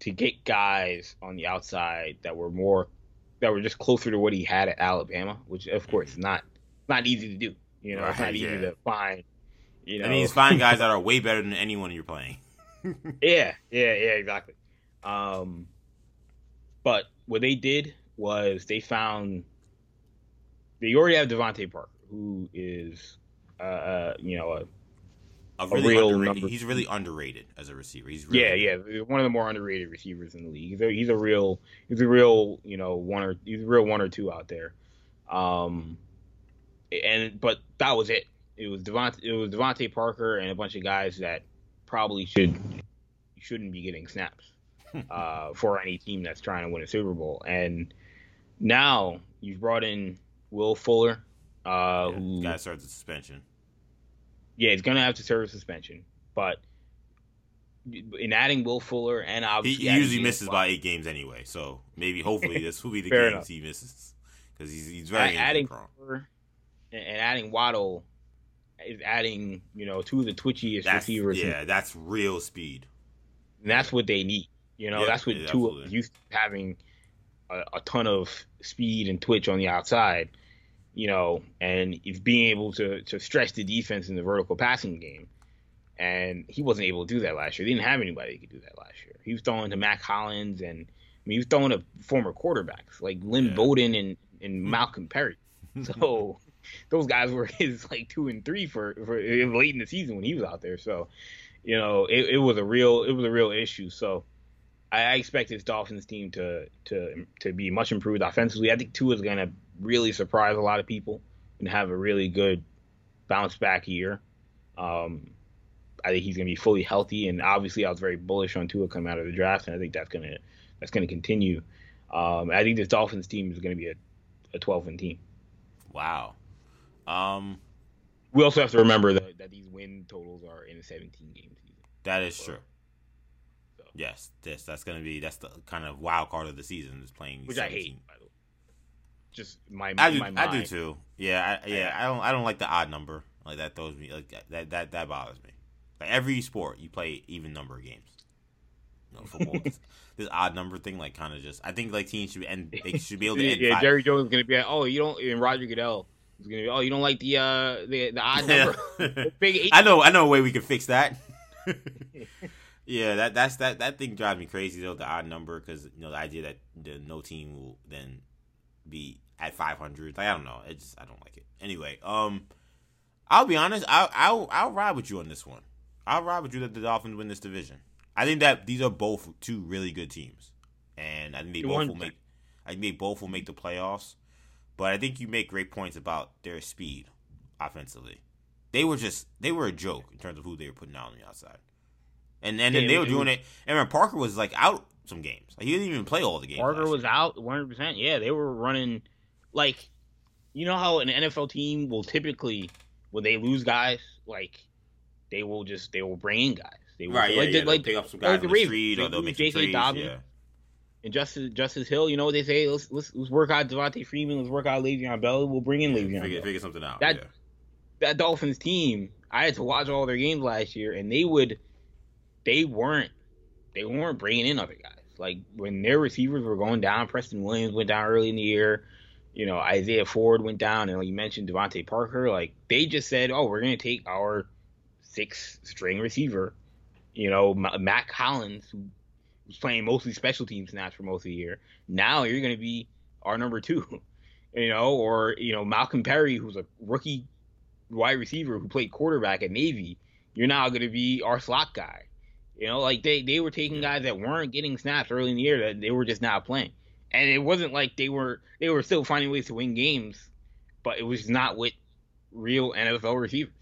to get guys on the outside that were just closer to what he had at Alabama, which, of course, is not easy to do. It's not easy to find. And he's finding guys that are way better than anyone you're playing. yeah, exactly. But what they did was they already have Devontae Parker, who is, he's really underrated as a receiver. He's really one of the more underrated receivers in the league. He's a real one or two out there. But that was it. It was Devontae Parker and a bunch of guys that probably shouldn't be getting snaps for any team that's trying to win a Super Bowl. And now you've brought in Will Fuller, who guy starts a suspension. Yeah, he's gonna have to serve a suspension, but in adding Will Fuller and obviously he usually misses by 8 games anyway, so maybe hopefully this will be the games enough. He misses because he's very adding Fuller and adding Waddle. Is adding, two of the twitchiest receivers. Yeah, that's real speed. And that's what they need. That's what Tua is used to, having a ton of speed and twitch on the outside, and it's being able to stretch the defense in the vertical passing game. And he wasn't able to do that last year. They didn't have anybody that could do that last year. He was throwing to Mac Hollins, and he was throwing to former quarterbacks like Lynn Bowden and Malcolm Perry. So... those guys were his 2 and 3 for late in the season when he was out there. So, it was a real issue. So, I expect this Dolphins team to be much improved offensively. I think Tua is going to really surprise a lot of people and have a really good bounce back year. I think he's going to be fully healthy, and obviously, I was very bullish on Tua coming out of the draft, and I think that's going to continue. I think this Dolphins team is going to be a 12-win team. Wow. We also have to remember that these win totals are in a 17-game season. That is true. So. Yes, that's going to be the kind of wild card of the season is playing. Which 17. I hate, by the way. Just I do too. Yeah, I don't like the odd number. Like that throws me. Like that bothers me. Like every sport, you play even number of games. No football. This odd number thing, like, kind of just. I think like teams should and they should be able to. Yeah, five. Jerry Jones is going to be like, oh, you don't. And Roger Goodell is going to be, oh, you don't like the odd number. The big eight. I know a way we could fix that. Yeah, that thing drives me crazy though. The odd number, because you know the idea that no team will then be at 500. Like, I don't know. It's just, I don't like it. Anyway, I'll be honest. I'll ride with you on this one. I'll ride with you that the Dolphins win this division. I think that these are both two really good teams, and I think they both will make. I think they both will make the playoffs, but I think you make great points about their speed offensively. They were a joke in terms of who they were putting out on the outside, and then they were doing it. And Parker was like out some games. Like, he didn't even play all the games. Parker was out 100%. Yeah, they were running like, you know how an NFL team will typically when they lose guys, like they will bring in guys. They will, right, like, yeah, like pick up some guys on the street, or they'll make some trades. Dobbins, yeah. And Justice Hill, you know what they say? Let's work out Devontae Freeman. Let's work out Le'Veon Bell. We'll bring in Le'Veon. Figure something out. That Dolphins team, I had to watch all their games last year, and they weren't bringing in other guys. Like when their receivers were going down, Preston Williams went down early in the year. You know, Isaiah Ford went down, and like you mentioned, Devontae Parker. Like they just said, oh, we're gonna take our 6th-string receiver. You know, Matt Collins, who was playing mostly special team snaps for most of the year. Now you're going to be our number 2, you know, or, you know, Malcolm Perry, who's a rookie wide receiver who played quarterback at Navy. You're now going to be our slot guy. You know, like they were taking guys that weren't getting snaps early in the year that they were just not playing. And it wasn't like they were still finding ways to win games, but it was not with real NFL receivers.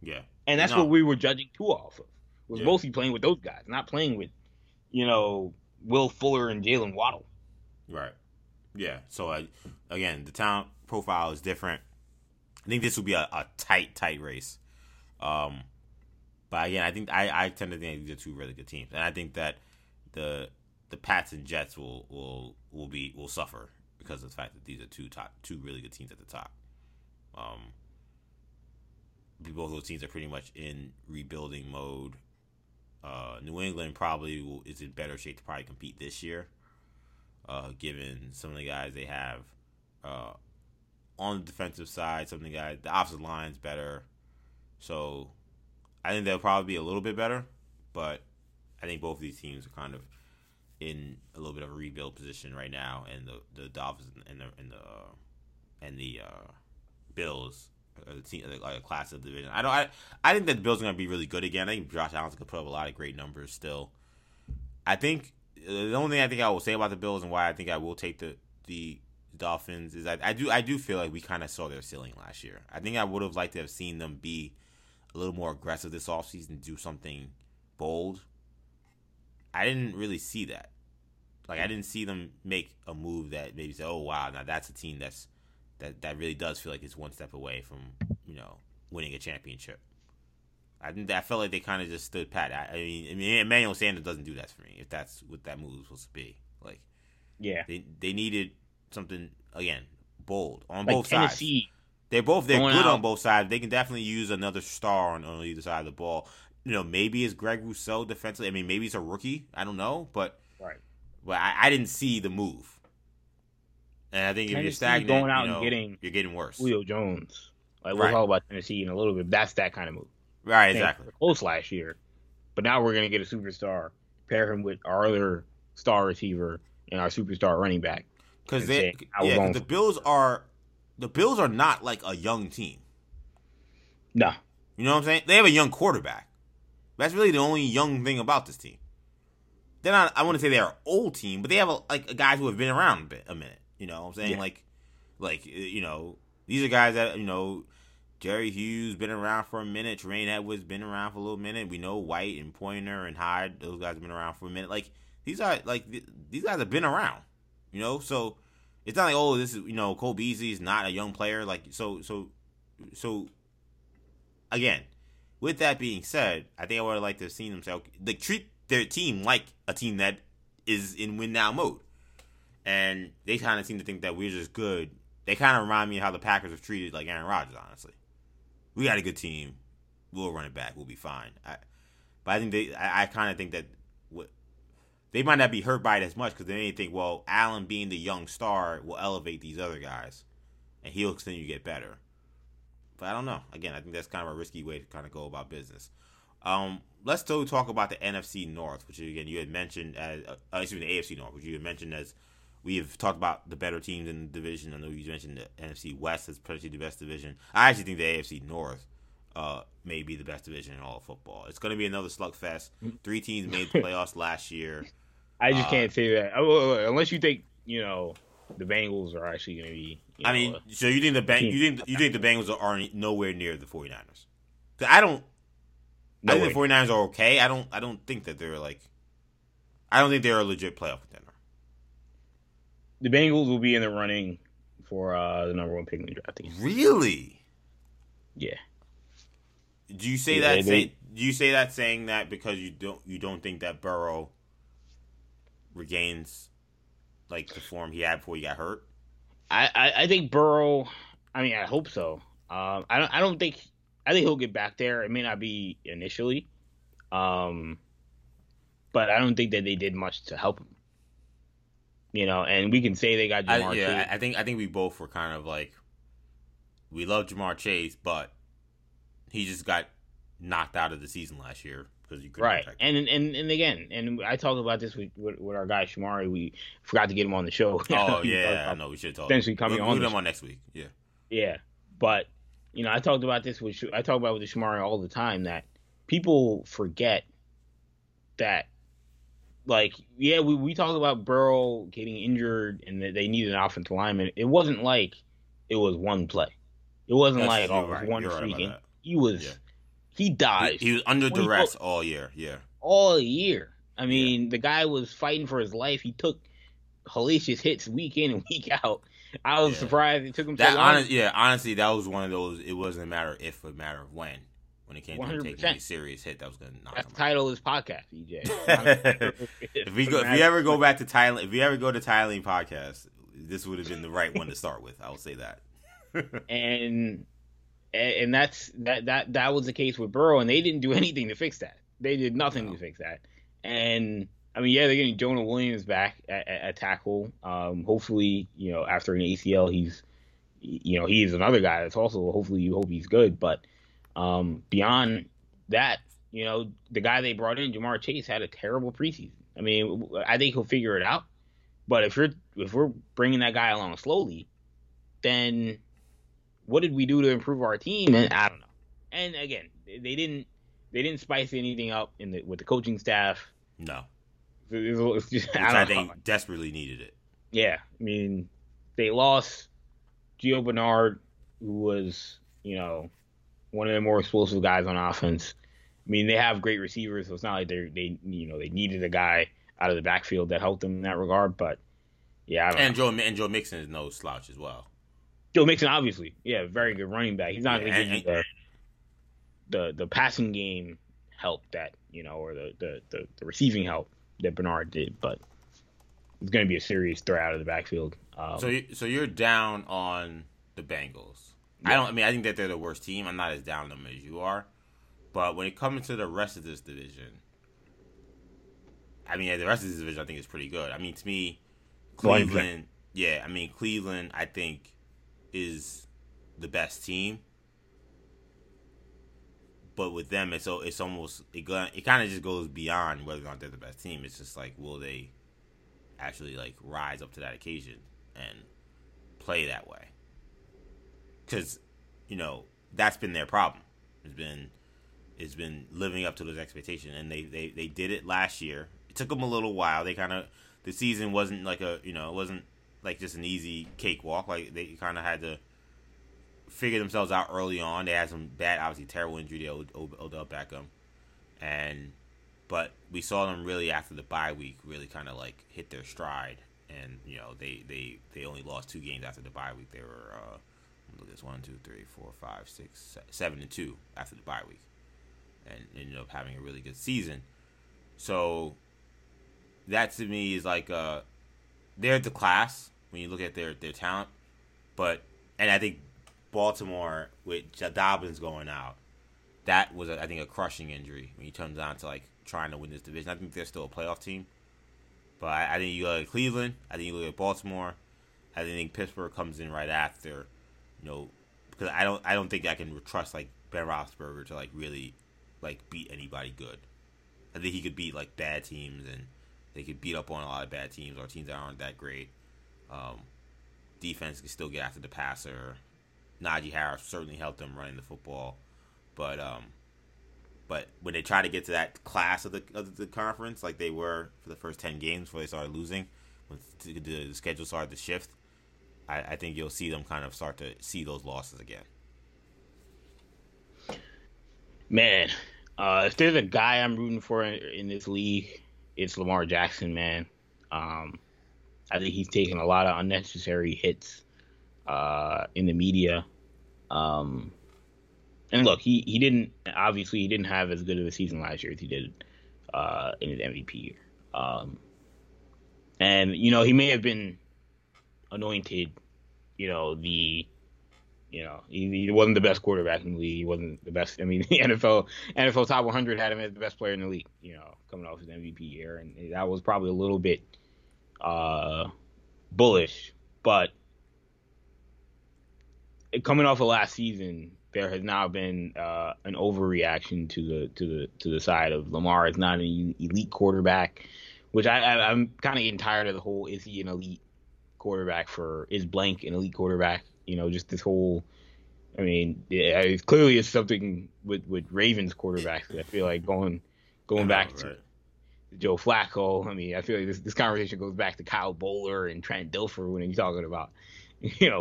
Yeah. And that's what we were judging Tua off of. Was mostly playing with those guys, not playing with, you know, Will Fuller and Jalen Waddle. Right. Yeah. So, again, the talent profile is different. I think this will be a tight race. But, again, I think I tend to think these are two really good teams. And I think that the Pats and Jets will suffer because of the fact that these are two really good teams at the top. Both those teams are pretty much in rebuilding mode. New England probably is in better shape to probably compete this year, given some of the guys they have on the defensive side. Some of the guys, the offensive line's better, so I think they'll probably be a little bit better. But I think both of these teams are kind of in a little bit of a rebuild position right now, and the Dolphins and the Bills. The team, like a class of division. I think that the Bills are going to be really good again. I think Josh Allen's going to put up a lot of great numbers still. I think the only thing I think I will say about the Bills and why I think I will take the Dolphins is I do feel like we kind of saw their ceiling last year. I think I would have liked to have seen them be a little more aggressive this offseason, do something bold. I didn't really see that. Like I didn't see them make a move that maybe say, oh wow, now that's a team that really does feel like it's one step away from, you know, winning a championship. I felt like they kind of just stood pat. I mean, Emmanuel Sanders doesn't do that for me. If that's what that move was supposed to be, like, yeah, they needed something again bold on like both Tennessee sides. They're good out on both sides. They can definitely use another star on either side of the ball. You know, maybe it's Greg Rousseau defensively. I mean, maybe it's a rookie. I don't know, but right. But I didn't see the move. And I think Tennessee, if you're stagnant, going out, you know, and you're getting worse. Julio Jones. Like, we'll talk about Tennessee in a little bit. That's that kind of move. Right, exactly. We were close last year. But now we're going to get a superstar, pair him with our other star receiver and our superstar running back. Because the Bills are not like a young team. No. You know what I'm saying? They have a young quarterback. That's really the only young thing about this team. They're not, I wouldn't say they're an old team, but they have a guys who have been around a minute. You know what I'm saying? Yeah. Like you know, these are guys that, you know, Jerry Hughes been around for a minute. Terrain Edwards been around for a little minute. We know White and Pointer and Hyde; those guys have been around for a minute. Like these guys have been around, you know. So it's not like, oh, this is, you know, Cole Beasley's not a young player. Like so again, With that being said, I think I would have liked to have seen them say, okay, like, treat their team like a team that is in win-now mode. And they kind of seem to think that we're just good. They kind of remind me of how the Packers have treated, like, Aaron Rodgers, honestly. We got a good team. We'll run it back. We'll be fine. I kind of think that they might not be hurt by it as much because they may think, well, Allen being the young star will elevate these other guys, and he'll continue to get better. But I don't know. Again, I think that's kind of a risky way to kind of go about business. Let's still talk about the NFC North, which, again, you had mentioned as the AFC North, which you had mentioned as we have talked about the better teams in the division. I know you mentioned the NFC West is potentially the best division. I actually think the AFC North may be the best division in all of football. It's going to be another slugfest. 3 teams made the playoffs last year. I just can't say that. Unless you think, you know, the Bengals are actually going to be. So you think you think the Bengals are nowhere near the 49ers? I think the 49ers are okay. I don't think they're a legit playoff contender. The Bengals will be in the running for the #1 pick in the draft. Really? Yeah. Do you say that that because you don't think that Burrow regains like the form he had before he got hurt? I think Burrow. I mean, I hope so. I think he'll get back there. It may not be initially, but I don't think that they did much to help him. You know, and we can say they got Jamar Chase. Yeah, I think we both were kind of like, we love Jamar Chase, but he just got knocked out of the season last year because you couldn't protect him. And again, I talked about this with our guy Shamari. We forgot to get him on the show. Oh yeah, I know we should talk. Potentially coming on. We'll get him on next week. Yeah, but you know, I talked about this with Shamari all the time that people forget that, like, yeah, we talk about Burrow getting injured and that they need an offensive lineman. It wasn't like it was one play. It wasn't one freaking. He was, he dodged. He was under duress all year. Yeah, all year. I mean, the guy was fighting for his life. He took hellacious hits week in and week out. I was surprised it took him so long. Honestly, that was one of those. It wasn't a matter of if, a matter of when. When it came to taking a serious hit, that was going to knock him out. That's the title of this podcast, EJ. If we ever go to Thailand podcast, this would have been the right one to start with. I will say that. And that's that was the case with Burrow, and they didn't do anything to fix that. They did nothing to fix that. And I mean, yeah, they're getting Jonah Williams back at tackle. Hopefully, you know, after an ACL, he is another guy that's also hopefully you hope he's good. But beyond that, you know, the guy they brought in, Jamar Chase, had a terrible preseason. I mean, I think he'll figure it out. But if we're bringing that guy along slowly, then what did we do to improve our team? And I don't know. And again, they didn't spice anything up with the coaching staff. No, it's just, I think desperately needed it. Yeah, I mean, they lost Gio Bernard, who was, you know, one of the more explosive guys on offense. I mean, they have great receivers, so it's not like they needed a guy out of the backfield that helped them in that regard. But yeah, Joe Mixon is no slouch as well. Joe Mixon, obviously, very good running back. He's not going to give you the passing game help that, you know, or the receiving help that Bernard did, but it's going to be a serious threat out of the backfield. So you're down on the Bengals. Yeah. I think that they're the worst team. I'm not as down on them as you are, but when it comes to the rest of this division, I think is pretty good. I mean, to me, Cleveland, I think, is the best team, but with them, it kind of just goes beyond whether or not they're the best team. It's just like, will they actually like rise up to that occasion and play that way? Because, you know, that's been their problem. It's been living up to those expectations, and they did it last year. It took them a little while. The season wasn't like it wasn't just an easy cakewalk. Like, they kind of had to figure themselves out early on. They had some bad, obviously terrible injury to Odell Beckham, but we saw them really after the bye week really kind of like hit their stride. And you know, they only lost 2 games after the bye week. They were 1, 2, 3, 4, 5, 6, 7 and 2 after the bye week. and ended up having a really good season. So that to me is like they're the class when you look at their talent. But and I think Baltimore with Dobbins going out, that was I think a crushing injury when you turn down to like trying to win this division. I think they're still a playoff team. But I think you look at Cleveland. I think you look at Baltimore. I think Pittsburgh comes in right after, you know, because I don't think I can trust like Ben Roethlisberger to like really like beat anybody good. I think he could beat like bad teams, and they could beat up on a lot of bad teams or teams that aren't that great. Defense can still get after the passer. Najee Harris certainly helped them running the football, but when they try to get to that class of the conference, like they were for the first 10 games before they started losing, when the schedule started to shift, I think you'll see them kind of start to see those losses again. Man, if there's a guy I'm rooting for in this league, it's Lamar Jackson, man. I think he's taken a lot of unnecessary hits in the media. And look, he didn't have as good of a season last year as he did in his MVP year. And, you know, he may have been anointed, he wasn't the best quarterback in the league. He wasn't the best. I mean, the NFL top 100 had him as the best player in the league, coming off his MVP year. And that was probably a little bit bullish. But coming off of last season, there has now been an overreaction to the side of Lamar. It's not an elite quarterback, which I'm kind of getting tired of the whole is he an elite quarterback is blank an elite quarterback? Just this whole. I mean, it clearly it's something with Ravens quarterbacks. I feel like going back to Joe Flacco. I mean, I feel like this conversation goes back to Kyle Bowler and Trent Dilfer when you're talking about.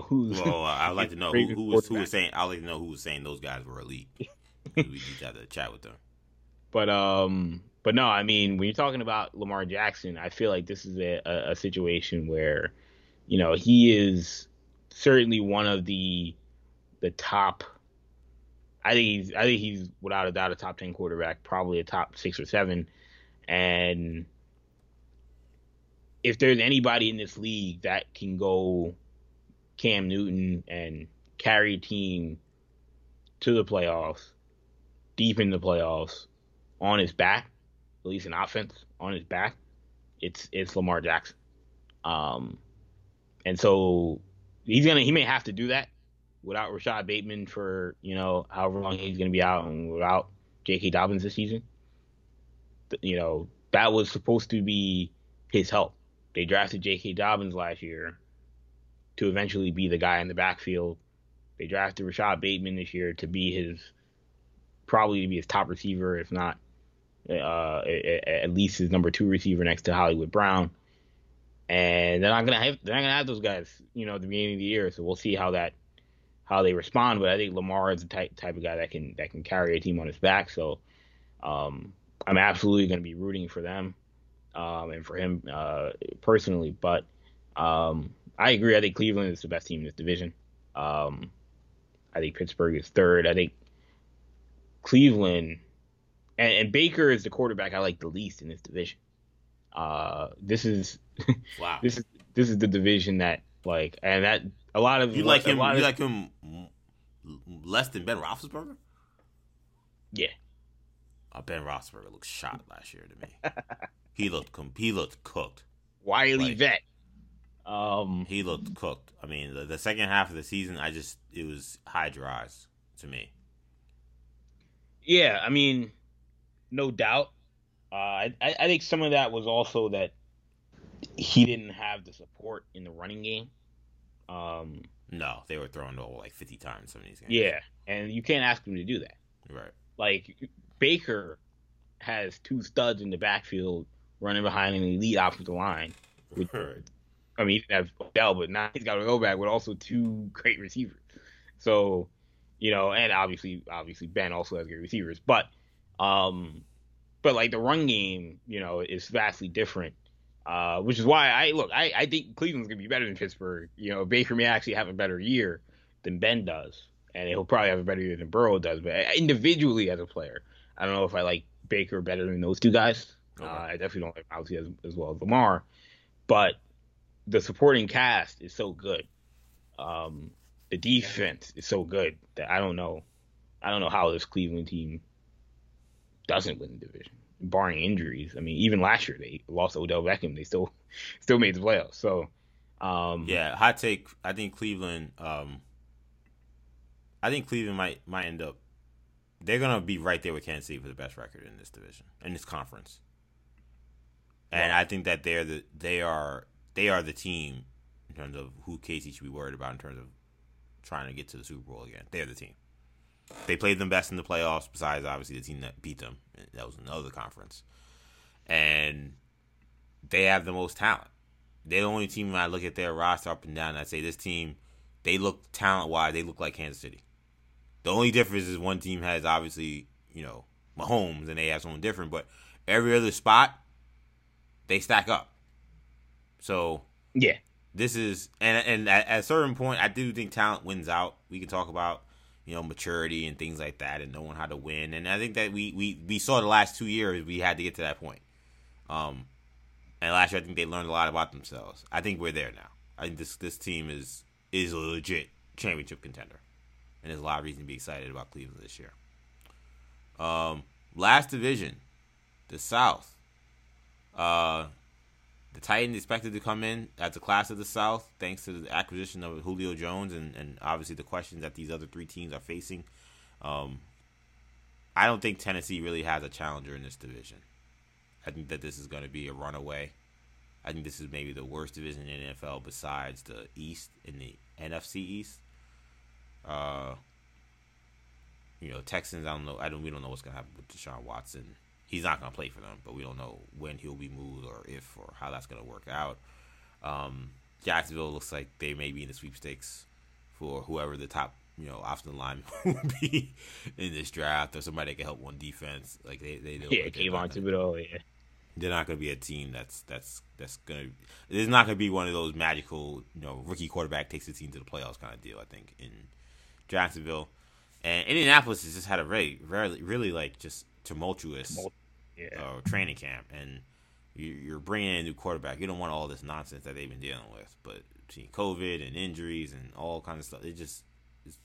Who's I'd like to know who was saying. I'd like to know who was saying those guys were elite. We got to chat with them. But no, I mean, when you're talking about Lamar Jackson, I feel like this is a situation where, he is certainly one of the top. I think he's without a doubt a top 10 quarterback, probably a top 6 or 7, and if there's anybody in this league that can go Cam Newton and carry a team to the playoffs, deep in the playoffs, on his back, at least in offense, on his back, it's Lamar Jackson. And so he may have to do that without Rashad Bateman for however long he's gonna be out, and without J.K. Dobbins this season. That was supposed to be his help. They drafted J.K. Dobbins last year to eventually be the guy in the backfield. They drafted Rashad Bateman this year to be his top receiver, if not at least his number 2 receiver next to Hollywood Brown. And they're not gonna have those guys, at the beginning of the year. So we'll see how they respond. But I think Lamar is the type of guy that can carry a team on his back. So I'm absolutely gonna be rooting for them and for him personally. But I agree. I think Cleveland is the best team in this division. I think Pittsburgh is third. I think Cleveland and Baker is the quarterback I like the least in this division. Wow. This is the division that you like him less than Ben Roethlisberger. Yeah. Ben Roethlisberger looked shot last year to me. He looked cooked. Wily vet. He looked cooked. I mean, the second half of the season, it was high dries to me. Yeah, I mean, no doubt. I think some of that was also that he didn't have the support in the running game. No, they were throwing the ball like 50 times some of these games. Yeah, and you can't ask them to do that. Right. Like, Baker has 2 studs in the backfield running behind an elite offensive line. I mean, he didn't have Odell, but now he's got a go back with also 2 great receivers. So, and obviously Ben also has great receivers. But like the run game, is vastly different, which is why I think Cleveland's going to be better than Pittsburgh. Baker may actually have a better year than Ben does, and he'll probably have a better year than Burrow does. But individually as a player, I don't know if I like Baker better than those two guys. Okay. I definitely don't like Mousy as well as Lamar. But the supporting cast is so good. The defense is so good that I don't know how this Cleveland team doesn't win the division, barring injuries. I mean, even last year they lost Odell Beckham. They still made the playoffs. So, yeah, hot take. I think Cleveland might end up. They're gonna be right there with Kansas City for the best record in this division, in this conference. And I think that they are the team in terms of who KC should be worried about in terms of trying to get to the Super Bowl again. They're the team. They played them best in the playoffs, besides obviously the team that beat them. That was another conference. And they have the most talent. They're the only team when I look at their roster up and down, and I say this team, they look talent-wise, they look like Kansas City. The only difference is one team has obviously, Mahomes, and they have someone different, but every other spot, they stack up. So yeah, this is and at a certain point, I do think talent wins out. We can talk about maturity and things like that, and knowing how to win. And I think that we saw the last 2 years we had to get to that point. And last year I think they learned a lot about themselves. I think we're there now. I think this team is a legit championship contender, and there's a lot of reason to be excited about Cleveland this year. Last division, the South. The Titans expected to come in as a class of the South thanks to the acquisition of Julio Jones and obviously the questions that these other three teams are facing. I don't think Tennessee really has a challenger in this division. I think that this is going to be a runaway. I think this is maybe the worst division in the NFL besides the East and the NFC East. Texans, we don't know what's going to happen with Deshaun Watson. He's not going to play for them, but we don't know when he'll be moved or if or how that's going to work out. Jacksonville looks like they may be in the sweepstakes for whoever the top, offensive lineman will be in this draft, or somebody that can help on defense. Like they Kayvon Thibodeau, yeah. They're not going to be a team that's going to. There's not going to be one of those magical, rookie quarterback takes the team to the playoffs kind of deal. I think in Jacksonville and Indianapolis has just had a really tumultuous training camp, and you're bringing in a new quarterback. You don't want all this nonsense that they've been dealing with, but between COVID and injuries and all kinds of stuff, it just it's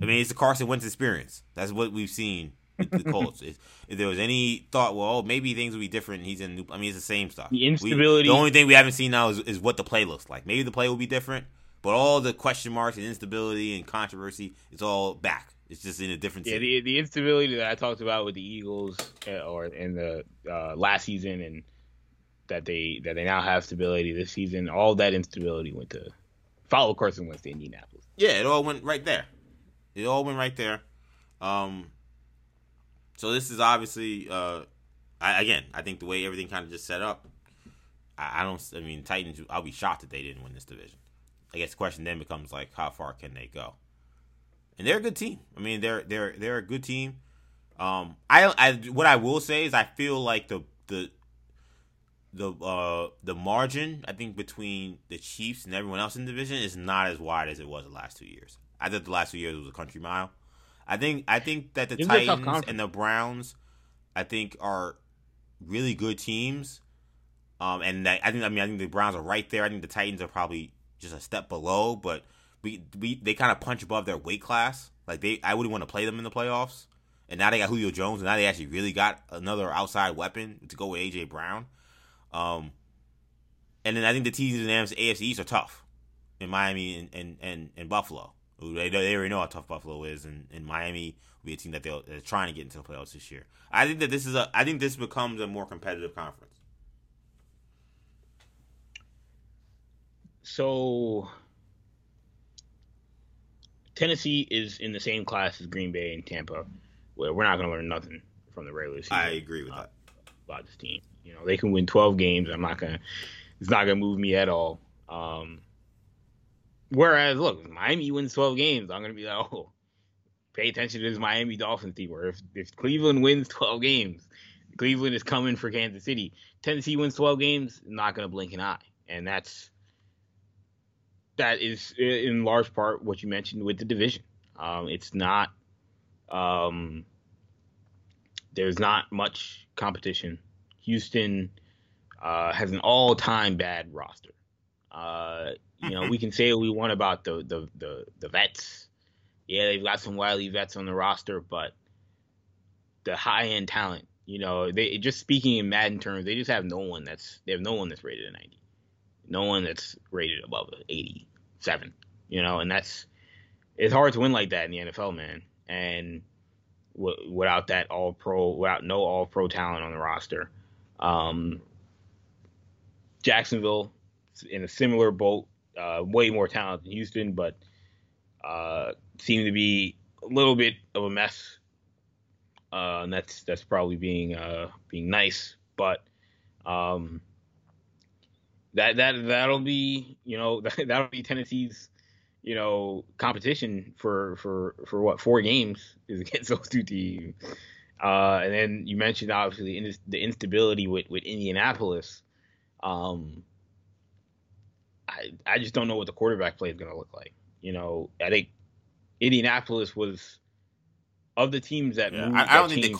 the Carson Wentz experience. That's what we've seen with the Colts. If there was any thought, maybe things will be different and he's in new, it's the same stuff. The instability. The only thing we haven't seen now is what the play looks like. Maybe the play will be different, but all the question marks and instability and controversy, it's all back. It's just in a different city. Yeah, the instability that I talked about with the Eagles or in the last season, and that they now have stability this season, all that instability went to follow Carson Wentz to Indianapolis. Yeah, it all went right there. So this is obviously, I think the way everything kind of just set up, Titans, I'll be shocked if they didn't win this division. I guess the question then becomes, like, how far can they go? And they're a good team. I mean, they're a good team. What I will say is I feel like the margin, I think, between the Chiefs and everyone else in the division is not as wide as it was the last 2 years. I thought the last 2 years was a country mile. I think that the Titans and the Browns, I think, are really good teams. I think the Browns are right there. I think the Titans are probably just a step below, but. They kind of punch above their weight class. Like I wouldn't want to play them in the playoffs. And now they got Julio Jones. And now they actually really got another outside weapon to go with AJ Brown. And then I think the T's and M's AFC East are tough in Miami and Buffalo. They already know how tough Buffalo is, and Miami will be a team that they're trying to get into the playoffs this year. I think that this becomes a more competitive conference. So. Tennessee is in the same class as Green Bay and Tampa, where we're not going to learn nothing from the regular season. I agree with that about this team. They can win 12 games. It's not going to move me at all. Whereas, look, if Miami wins 12 games, I'm going to be like, pay attention to this Miami Dolphins team. Or if Cleveland wins 12 games, Cleveland is coming for Kansas City. Tennessee wins 12 games, not going to blink an eye, and that is in large part what you mentioned with the division. It's not There's not much competition. Houston has an all-time bad roster. You know, we can say what we want about the vets. Yeah, they've got some wily vets on the roster, but the high-end talent, you know, they just speaking in Madden terms, they just have no one that's rated a 90. No one that's rated above an 87. You know, and that's it's hard to win like that in the NFL, man. And without that all-pro, without no all-pro talent on the roster, Jacksonville in a similar boat, way more talent than Houston, but seem to be a little bit of a mess. And that's probably being nice, but that'll be, you know, that'll be Tennessee's, you know, competition for what, 4 games is against those two teams. And then you mentioned obviously the instability with Indianapolis. I just don't know what the quarterback play is going to look like. You know, I think Indianapolis was of the teams that moved. I don't think the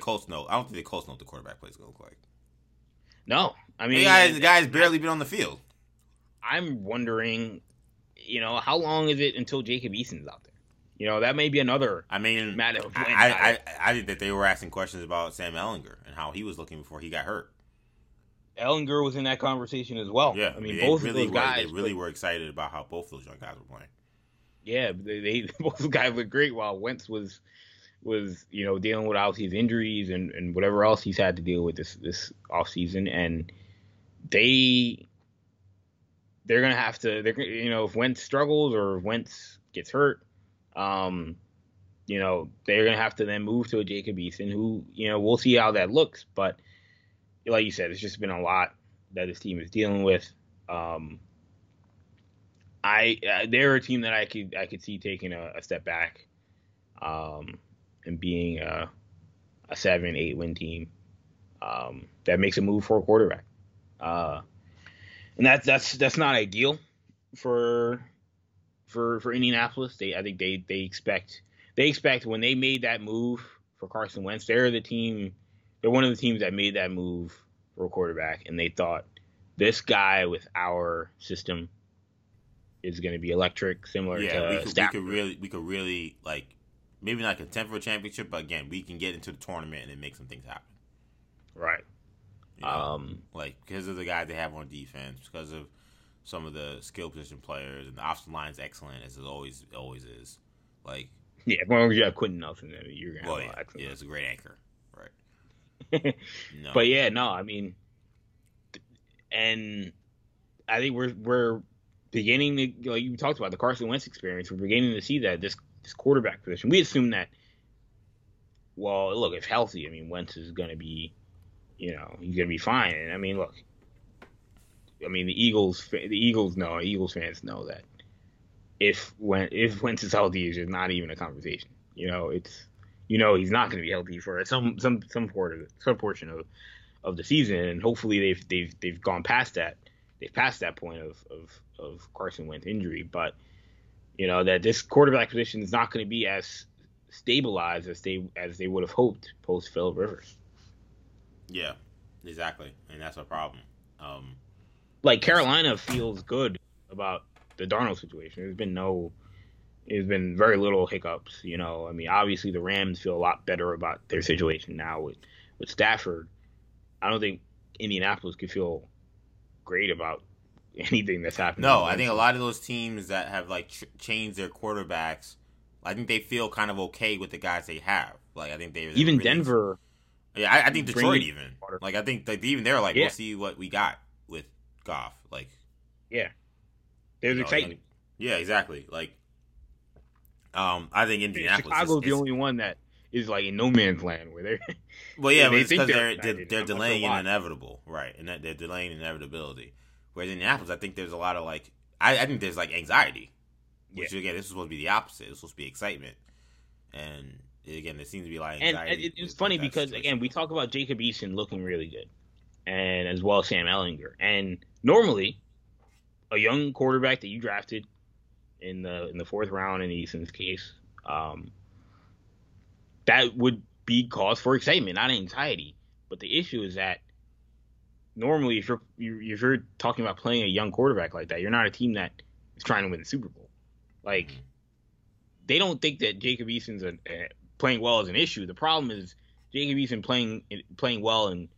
Colts know what the quarterback play is going to look like. No, I mean, the guy's barely been on the field. I'm wondering, you know, how long is it until Jacob Eason's out there? You know, that may be another. I mean, matter of I think that they were asking questions about Sam Ehlinger and how he was looking before he got hurt. Ehlinger was in that conversation as well. Yeah, I mean, both really of those guys. They really were excited about how both those young guys were playing. Yeah, they both guys looked great while Wentz was you know, dealing with all his injuries and whatever else he's had to deal with this offseason. And they're going to have to, you know, if Wentz struggles or if Wentz gets hurt, you know, they're going to have to then move to a Jacob Eason who, you know, we'll see how that looks. But like you said, it's just been a lot that this team is dealing with. They're a team that I could see taking a step back and being a 7-8 win team that makes a move for a quarterback. And that's not ideal for Indianapolis. I think they expect when they made that move for Carson Wentz, they're one of the teams that made that move for a quarterback, and they thought this guy with our system is going to be electric, similar to Stafford. We could really like maybe not contend for a championship, but again, we can get into the tournament and then make some things happen. Right. You know, because of the guys they have on defense, because of some of the skill position players, and the offensive line is excellent as it always is. Like, yeah, as long as you have Quentin Nelson, you're gonna have an excellent. Yeah, it's a great anchor, right? No. But yeah, no, I mean, and I think we're beginning to, like you talked about the Carson Wentz experience. We're beginning to see that this quarterback position. We assume that. Well, look, if healthy, I mean, Wentz is gonna be. You know, he's going to be fine. And, I mean, look, I mean, Eagles fans know that if Wentz is healthy, it's just not even a conversation. You know, it's, you know, he's not going to be healthy for some portion of the season. And hopefully they've gone past that. They've passed that point of Carson Wentz injury. But, you know, that this quarterback position is not going to be as stabilized as they would have hoped post Phillip Rivers. Yeah, exactly, and that's a problem. Like Carolina feels good about the Darnold situation. There's been very little hiccups. You know, I mean, obviously the Rams feel a lot better about their situation now with Stafford. I don't think Indianapolis could feel great about anything that's happening. No, I think a lot of those teams that have like changed their quarterbacks, I think they feel kind of okay with the guys they have. Like I think they even really Denver. Yeah, I think Detroit even. Like, I think like, even they're like, we'll see what we got with Goff. Like, yeah. There's excitement. Yeah, exactly. Like, I think Indianapolis Chicago's the only one that is like in no man's land where they're. Well, yeah, but it's because they're delaying an inevitable, right? And they're delaying inevitability. Whereas in Indianapolis, I think there's a lot of like, I think there's like anxiety, which again, this is supposed to be the opposite. It's supposed to be excitement, and. Again, there seems to be a lot of anxiety. And it's funny because, again, we talk about Jacob Eason looking really good, and as well as Sam Ehlinger. And normally, a young quarterback that you drafted in the 4th round in Eason's case, that would speed calls for excitement, not anxiety. But the issue is that normally if you're talking about playing a young quarterback like that, you're not a team that is trying to win the Super Bowl. Like, they don't think that Jacob Eason's playing well is an issue. The problem is Jacob Eason playing well and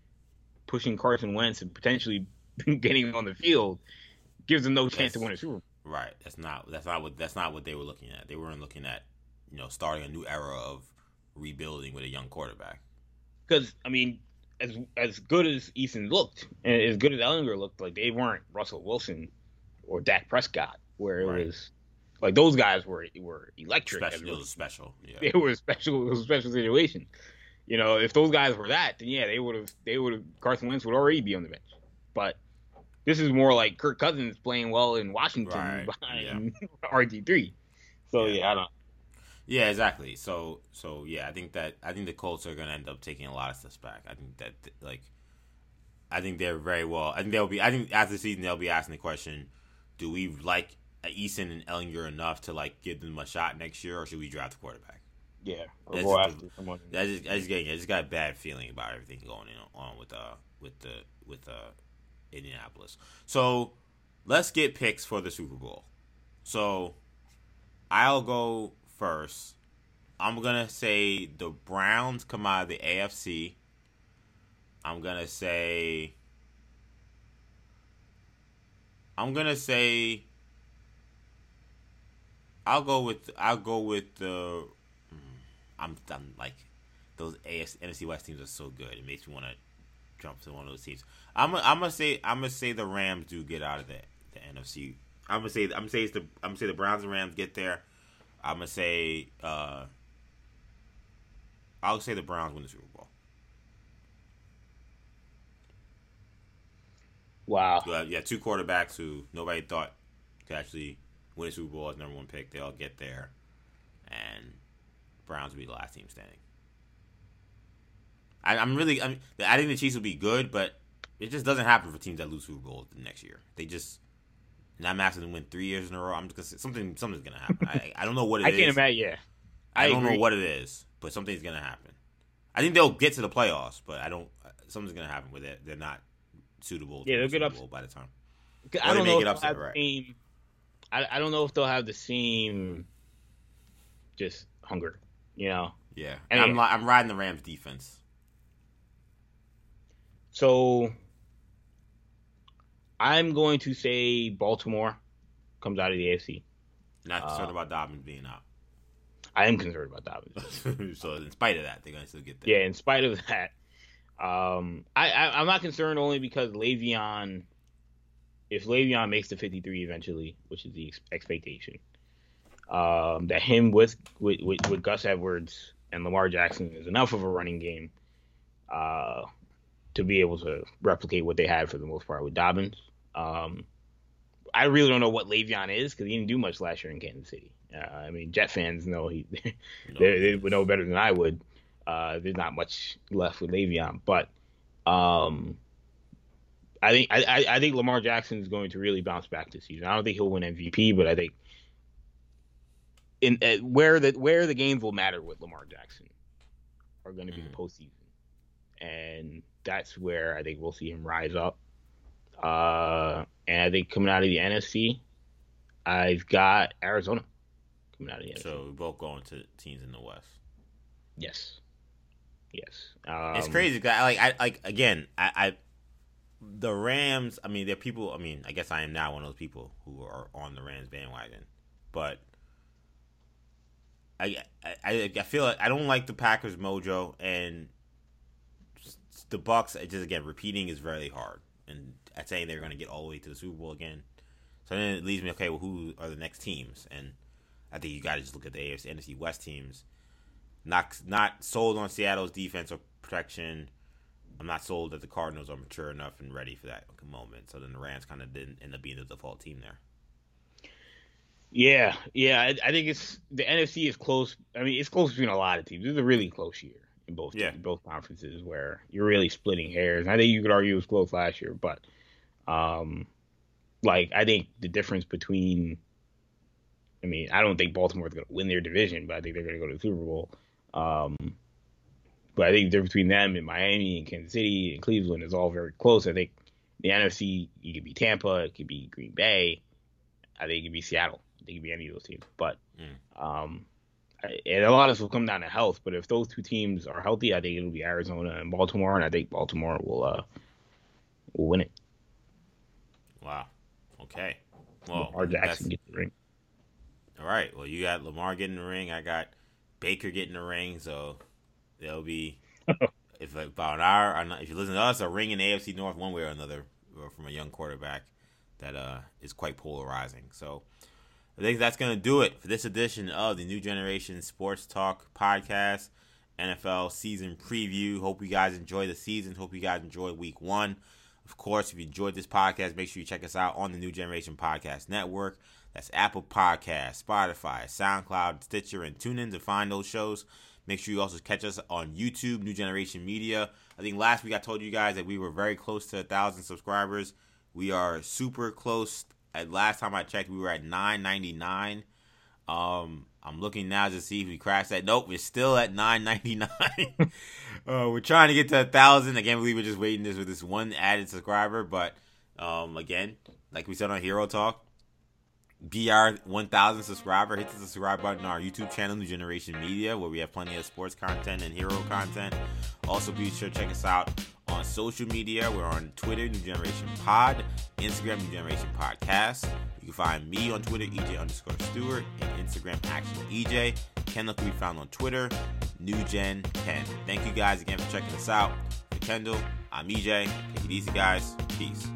pushing Carson Wentz and potentially getting on the field gives them no chance to win a Super Bowl. Right. That's not what they were looking at. They weren't looking at, you know, starting a new era of rebuilding with a young quarterback. Because, I mean, as good as Eason looked and as good as Ellinger looked, like, they weren't Russell Wilson or Dak Prescott, where it was like those guys were electric. It was special. Yeah. It was a special situation. You know, if those guys were that, then yeah, they would have Carson Wentz would already be on the bench. But this is more like Kirk Cousins playing well in Washington behind RG3. So I don't. Yeah, exactly. So yeah, I think the Colts are going to end up taking a lot of steps back. I think after the season they'll be asking the question, do we like Eason and Ellinger enough to like give them a shot next year, or should we draft a quarterback? Yeah, I just got a bad feeling about everything going on with Indianapolis. So let's get picks for the Super Bowl. So I'll go first. I'm gonna say the Browns come out of the AFC. I'm gonna say. I'll go with the. I'm like, those NFC West teams are so good. It makes me want to jump to one of those teams. I'm gonna say the Rams do get out of the NFC. I'm gonna say the Browns and Rams get there. I'm gonna say I'll say the Browns win the Super Bowl. Wow. Yeah, two quarterbacks who nobody thought could actually win the Super Bowl as number one pick. They all get there, and Browns will be the last team standing. I think the Chiefs will be good, but it just doesn't happen for teams that lose Super Bowl the next year. They just, and I'm asking them to win 3 years in a row. I'm just gonna say something's gonna happen. I don't know what it is. I can't imagine. Yeah, I don't know what it is, but something's gonna happen. I think they'll get to the playoffs, but I don't. Something's gonna happen with it. They're not suitable. Yeah, they'll get up by the time. I don't know if they'll have the same. I don't know if they'll have the same. Just hunger. You know, yeah, and I'm riding the Rams defense. So I'm going to say Baltimore comes out of the AFC. Not concerned about Dobbins being out. I am concerned about Dobbins. So in spite of that, they're going to still get there. Yeah, in spite of that, I'm not concerned only because Le'Veon, if Le'Veon makes the 53 eventually, which is the expectation. That him with Gus Edwards and Lamar Jackson is enough of a running game to be able to replicate what they had for the most part with Dobbins. I really don't know what Le'Veon is because he didn't do much last year in Kansas City. I mean, Jet fans know they would know better than I would. There's not much left with Le'Veon, but I think Lamar Jackson is going to really bounce back this season. I don't think he'll win MVP, but I think. Where the games will matter with Lamar Jackson are going to be the postseason, and that's where I think we'll see him rise up. And I think coming out of the NFC, I've got Arizona coming out of the NFC. So we're both going to teams in the West. Yes. It's crazy. I the Rams. I mean, they're people. I mean, I guess I am now one of those people who are on the Rams bandwagon, but. I feel like I don't like the Packers mojo, and the Bucs. Just again, repeating is very hard, and I say they're going to get all the way to the Super Bowl again. So then it leaves me okay. Well, who are the next teams? And I think you got to just look at the AFC, NFC West teams. Not sold on Seattle's defense or protection. I'm not sold that the Cardinals are mature enough and ready for that moment. So then the Rams kind of didn't end up being the default team there. Yeah. I think it's the NFC is close. I mean, it's close between a lot of teams. It's a really close year in both conferences where you're really splitting hairs. And I think you could argue it was close last year, but I think the difference between. I mean, I don't think Baltimore is going to win their division, but I think they're going to go to the Super Bowl. But I think the difference between them and Miami and Kansas City and Cleveland is all very close. I think the NFC, it could be Tampa, it could be Green Bay, I think it could be Seattle. I think it could be any of those teams. But and a lot of this will come down to health. But if those two teams are healthy, I think it'll be Arizona and Baltimore, and I think Baltimore will win it. Wow. Okay. Well, Lamar Jackson gets the ring. All right. Well, you got Lamar getting the ring. I got Baker getting the ring. So there'll be if about an hour. If you listen to us, a ring in the AFC North, one way or another, from a young quarterback that is quite polarizing. So I think that's going to do it for this edition of the New Generation Sports Talk Podcast, NFL season preview. Hope you guys enjoy the season. Hope you guys enjoy week one. Of course, if you enjoyed this podcast, make sure you check us out on the New Generation Podcast Network. That's Apple Podcasts, Spotify, SoundCloud, Stitcher, and TuneIn to find those shows. Make sure you also catch us on YouTube, New Generation Media. I think last week I told you guys that we were very close to 1,000 subscribers. We are super close. At last time I checked, we were at 999. I'm looking now to see if we crashed that. Nope, we're still at 999. We're trying to get to 1,000. I can't believe we're just waiting this with this one added subscriber. But again, like we said on Hero Talk, be our 1,000 subscriber. Hit the subscribe button on our YouTube channel, New Generation Media, where we have plenty of sports content and hero content. Also, be sure to check us out on social media. We're on Twitter, New Generation Pod, Instagram, New Generation Podcast. You can find me on Twitter, EJ_Stewart, and Instagram, ActionEJ. Kendall can be found on Twitter, NewGen10. Thank you guys again for checking us out. For Kendall, I'm EJ. Take it easy, guys. Peace.